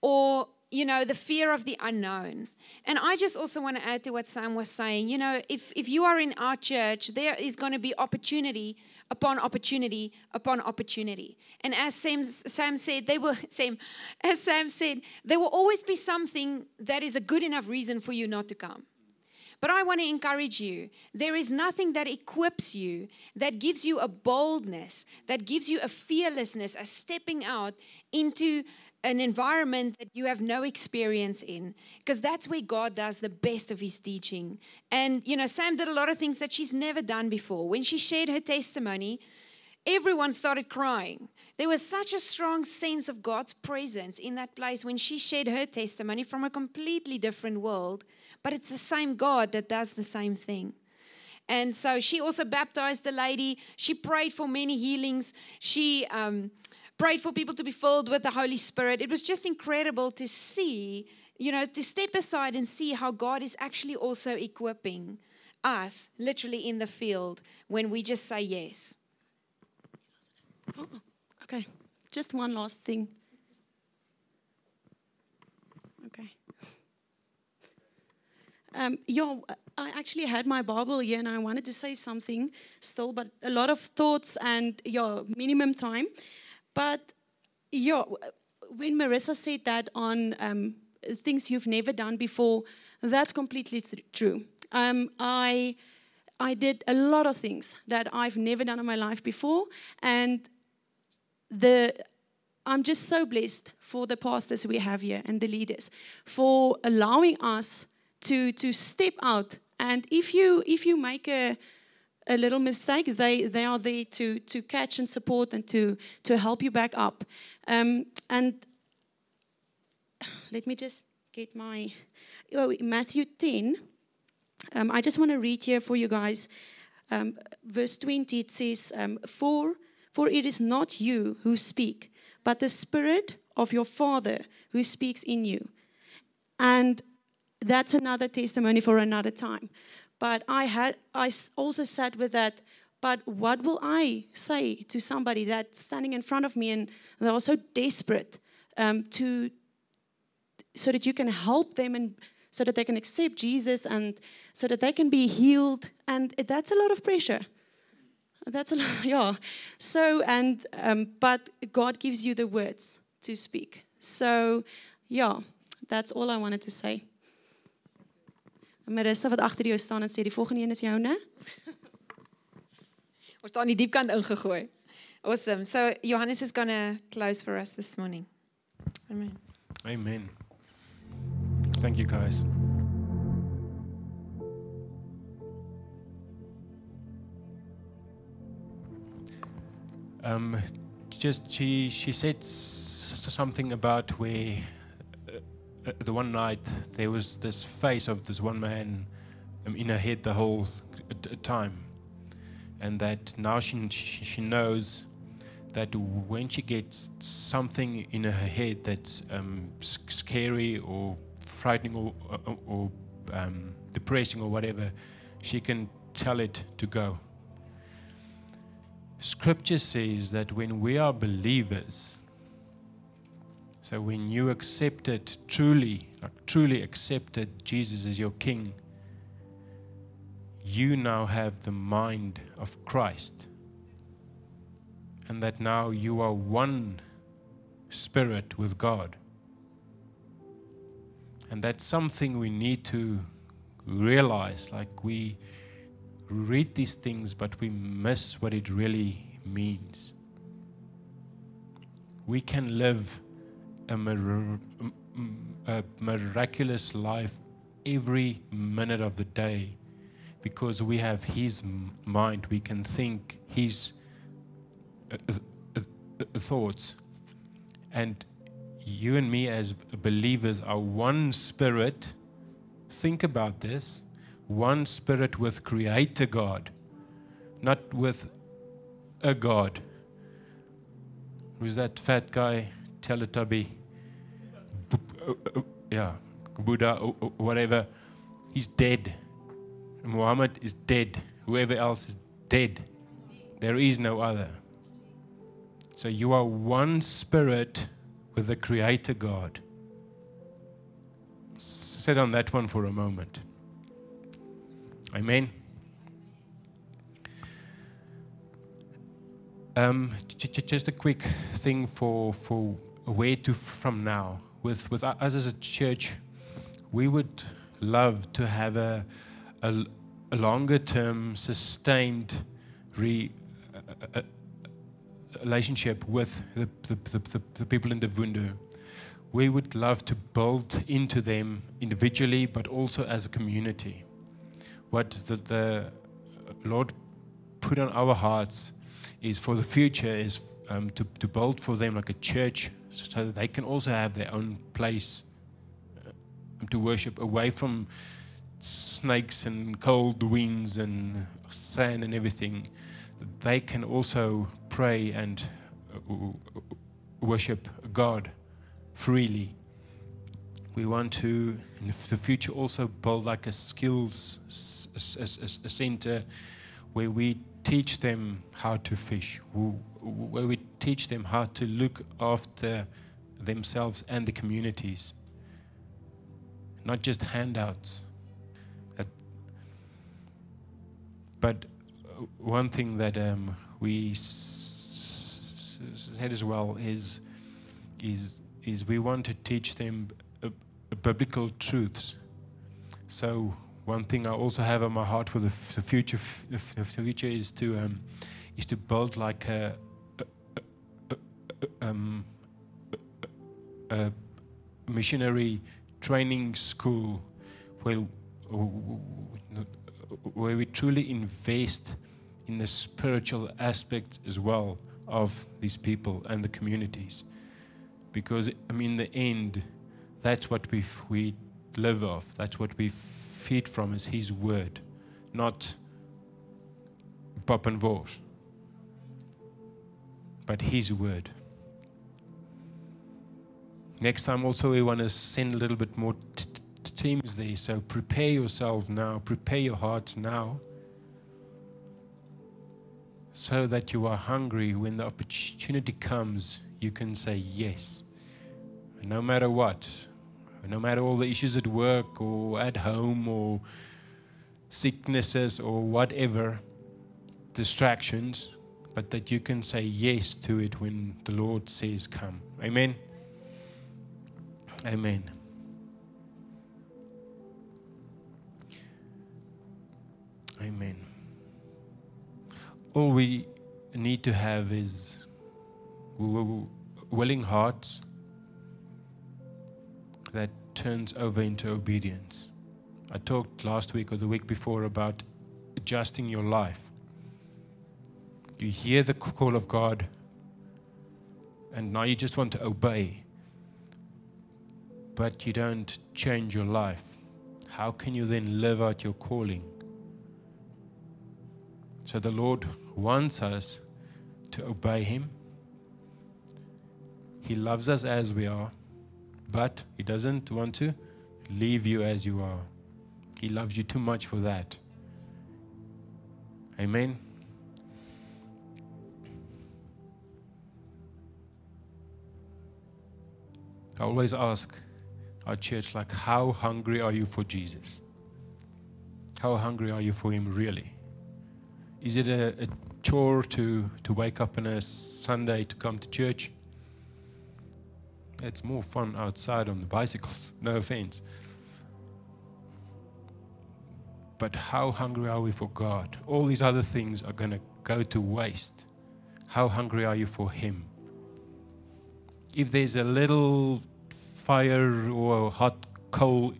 or, you know, the fear of the unknown. And I just also want to add to what Sam was saying. You know, if, if you are in our church, there is going to be opportunity upon opportunity, upon opportunity. And as Sam, Sam said, they will, Sam, as Sam said, there will always be something that is a good enough reason for you not to come. But I want to encourage you. There is nothing that equips you, that gives you a boldness, that gives you a fearlessness, a stepping out into an environment that you have no experience in, because that's where God does the best of His teaching. And, you know, Sam did a lot of things that she's never done before. When she shared her testimony, everyone started crying. There was such a strong sense of God's presence in that place when she shared her testimony from a completely different world, but it's the same God that does the same thing. And so she also baptized a lady. She prayed for many healings. She, um, prayed for people to be filled with the Holy Spirit. It was just incredible to see, you know, to step aside and see how God is actually also equipping us literally in the field when we just say yes. Oh, okay, just one last thing. Okay. Um, yo, I actually had my Bible here and I wanted to say something still, but a lot of thoughts and your minimum time. But yeah, when Marissa said that on um, things you've never done before, that's completely th- true. Um, I I did a lot of things that I've never done in my life before, and the I'm just so blessed for the pastors we have here and the leaders for allowing us to to step out. And if you if you make a a little mistake, they they are there to to catch and support and to to help you back up. Um, and let me just get my oh, Matthew ten. Um, I just want to read here for you guys, um, verse twenty. It says, um, "For for it is not you who speak, but the Spirit of your Father who speaks in you." And that's another testimony for another time. But I had, I also sat with that, but what will I say to somebody that's standing in front of me and they're so desperate um, to, so that you can help them and so that they can accept Jesus and so that they can be healed. And that's a lot of pressure. That's a lot, yeah. So, and, um, but God gives you the words to speak. So, yeah, that's all I wanted to say. Marissa wat agter jou staan en sê die volgende een is joune. Ons staan die diepkant ingegooi. Awesome. So Johannes is going to close for us this morning. Amen. Amen. Thank you, guys. Um, just she she said something about where uh, the one night there was this face of this one man um, in her head the whole time, and that now she she knows that when she gets something in her head that's um, scary or frightening or or, or um, depressing or whatever, she can tell it to go. Scripture says that when we are believers, so when you accepted truly, like truly accepted Jesus as your King, you now have the mind of Christ. And that now you are one spirit with God. And that's something we need to realize, like we read these things, but we miss what it really means. We can live a, mir- a miraculous life every minute of the day because we have His mind. We can think His uh, uh, uh, thoughts. And you and me as believers are one spirit. Think about this. One spirit with Creator God, not with a God. Who's that fat guy, Teletubby? Yeah, Buddha, whatever. He's dead. Muhammad is dead. Whoever else is dead. There is no other. So you are one spirit with the Creator God. Sit on that one for a moment. Amen. Um, j- j- just a quick thing for for where to f- from now. With with us as a church, we would love to have a a, a longer term sustained re, a, a relationship with the the, the the people in Divundu. We would love to build into them individually, but also as a community. What the, the Lord put on our hearts is for the future is um, to, to build for them like a church so that they can also have their own place to worship away from snakes and cold winds and sand and everything. They can also pray and worship God freely. We want to, in the future, also build like a skills center where we teach them how to fish, where we teach them how to look after themselves and the communities, not just handouts. But one thing that um, we said as well is, is, is we want to teach them biblical truths. So one thing I also have on my heart for the, f- the future, f- the future is to um, is to build like a a, a, a, um, a missionary training school where where we truly invest in the spiritual aspects as well of these people and the communities, because I mean in the end. That's what we f- we live off. That's what we feed from is His word, not pop and voice, but His word. Next time also we want to send a little bit more t- t- teams there. So prepare yourselves now. Prepare your hearts now so that you are hungry. When the opportunity comes, you can say yes. No matter what. no matter all the issues at work or at home or sicknesses or whatever, distractions, but that you can say yes to it when the Lord says come. Amen. Amen. Amen. All we need to have is willing hearts that turns over into obedience. I talked last week or the week before about adjusting your life. You hear the call of God, and now you just want to obey, but you don't change your life. How can you then live out your calling? So the Lord wants us to obey Him. He loves us as we are, but He doesn't want to leave you as you are. He loves you too much for that. Amen. I always ask our church, like, how hungry are you for Jesus? How hungry are you for Him really? Is it a, a chore to, to wake up on a Sunday to come to church? It's more fun outside on the bicycles, no offense. But how hungry are we for God? All these other things are going to go to waste. How hungry are you for Him? If there's a little fire or a hot coal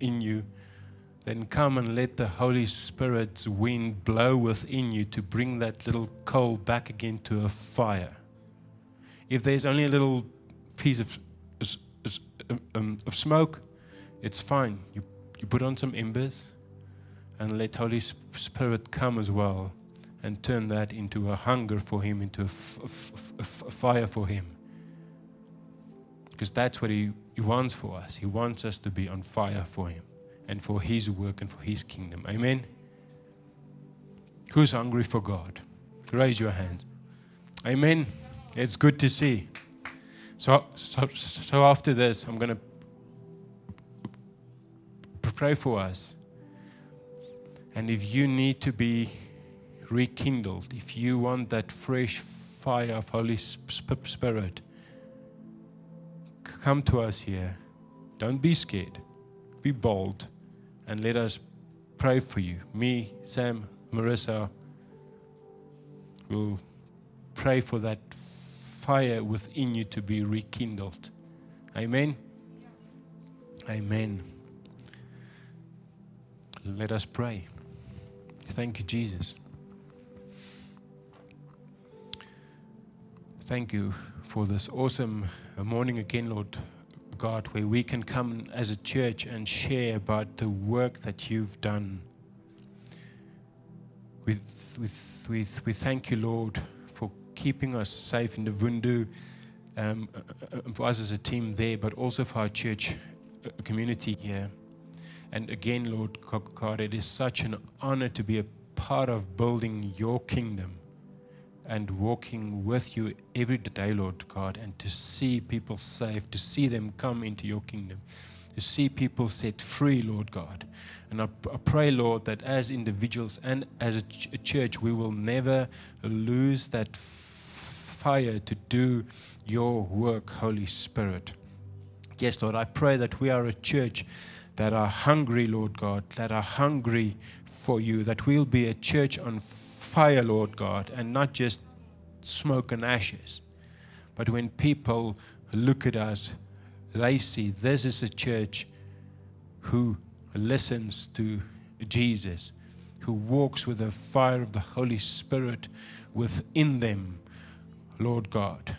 in you, then come and let the Holy Spirit's wind blow within you to bring that little coal back again to a fire. If there's only a little piece of um, of smoke, it's fine. You, you put on some embers and let Holy Spirit come as well and turn that into a hunger for Him, into a, f- f- f- a fire for Him. Because that's what he, he wants for us. He wants us to be on fire for Him, and for His work and for His kingdom. Amen? Who's hungry for God? Raise your hand. Amen? It's good to see. So, so, so after this, I'm going to pray for us. And if you need to be rekindled, if you want that fresh fire of Holy Spirit, come to us here. Don't be scared. Be bold. And let us pray for you. Me, Sam, Marissa will pray for that fire within you to be rekindled. Amen? Yes. Amen. Let us pray. Thank you, Jesus. Thank you for this awesome morning again, Lord God, where we can come as a church and share about the work that You've done. We, we, we, we thank You, Lord, for keeping us safe in the Divundu, um, for us as a team there, but also for our church community here. And again, Lord God, it is such an honor to be a part of building Your kingdom and walking with You every day, Lord God, and to see people saved, to see them come into Your kingdom, to see people set free, Lord God. And I, p- I pray, Lord, that as individuals and as a, ch- a church, we will never lose that f- fire to do Your work, Holy Spirit. Yes, Lord, I pray that we are a church that are hungry, Lord God, that are hungry for You, that we'll be a church on fire, Lord God, and not just smoke and ashes. But when people look at us, they see this is a church who listens to Jesus, who walks with the fire of the Holy Spirit within them, Lord God.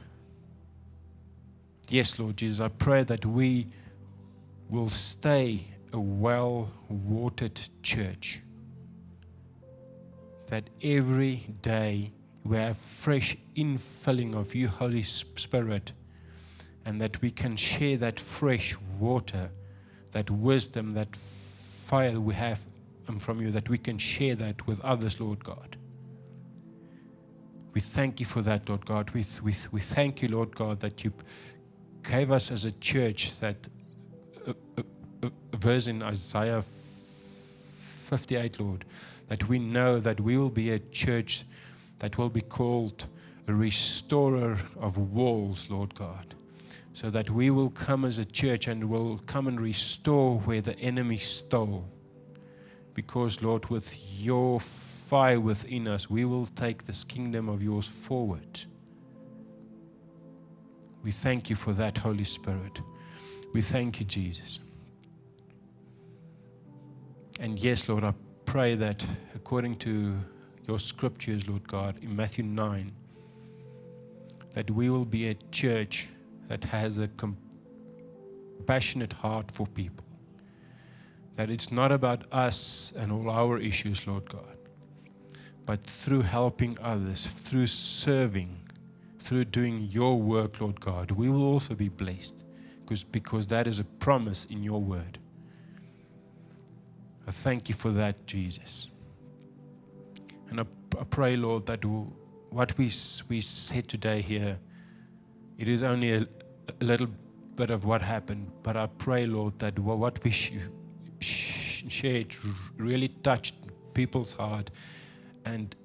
Yes, Lord Jesus, I pray that we will stay a well-watered church, that every day we have fresh infilling of You, Holy Spirit, and that we can share that fresh water, that wisdom, that fire that we have from You, that we can share that with others, Lord God. We thank You for that, Lord God. We, we, we thank You, Lord God, that You gave us as a church that a, a, a verse in Isaiah fifty-eight, Lord, that we know that we will be a church that will be called a restorer of walls, Lord God, so that we will come as a church and will come and restore where the enemy stole. Because, Lord, with your fire within us, we will take this kingdom of yours forward. We thank you for that, Holy Spirit. We thank you, Jesus. And yes, Lord, I pray that according to your scriptures, Lord God, in Matthew nine, that we will be a church that has a compassionate heart for people. That it's not about us and all our issues, Lord God, but through helping others, through serving, through doing your work, Lord God, we will also be blessed because, because that is a promise in your word. I thank you for that, Jesus. And I, I pray, Lord, that we'll, what we we said today here, it is only a, a little bit of what happened, but I pray, Lord, that what we sh- sh- shared really touched people's heart and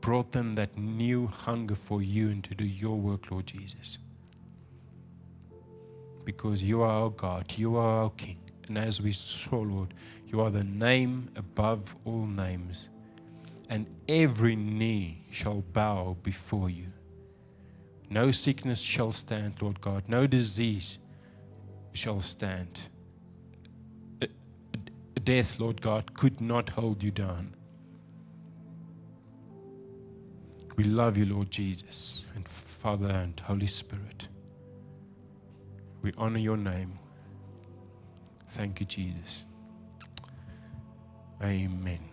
brought them that new hunger for you and to do your work, Lord Jesus. Because you are our God, you are our King. And as we saw, Lord, you are the name above all names. And every knee shall bow before you. No sickness shall stand, Lord God. No disease shall stand. Death, Lord God, could not hold you down. We love you, Lord Jesus, and Father and Holy Spirit. We honor your name. Thank you, Jesus. Amen.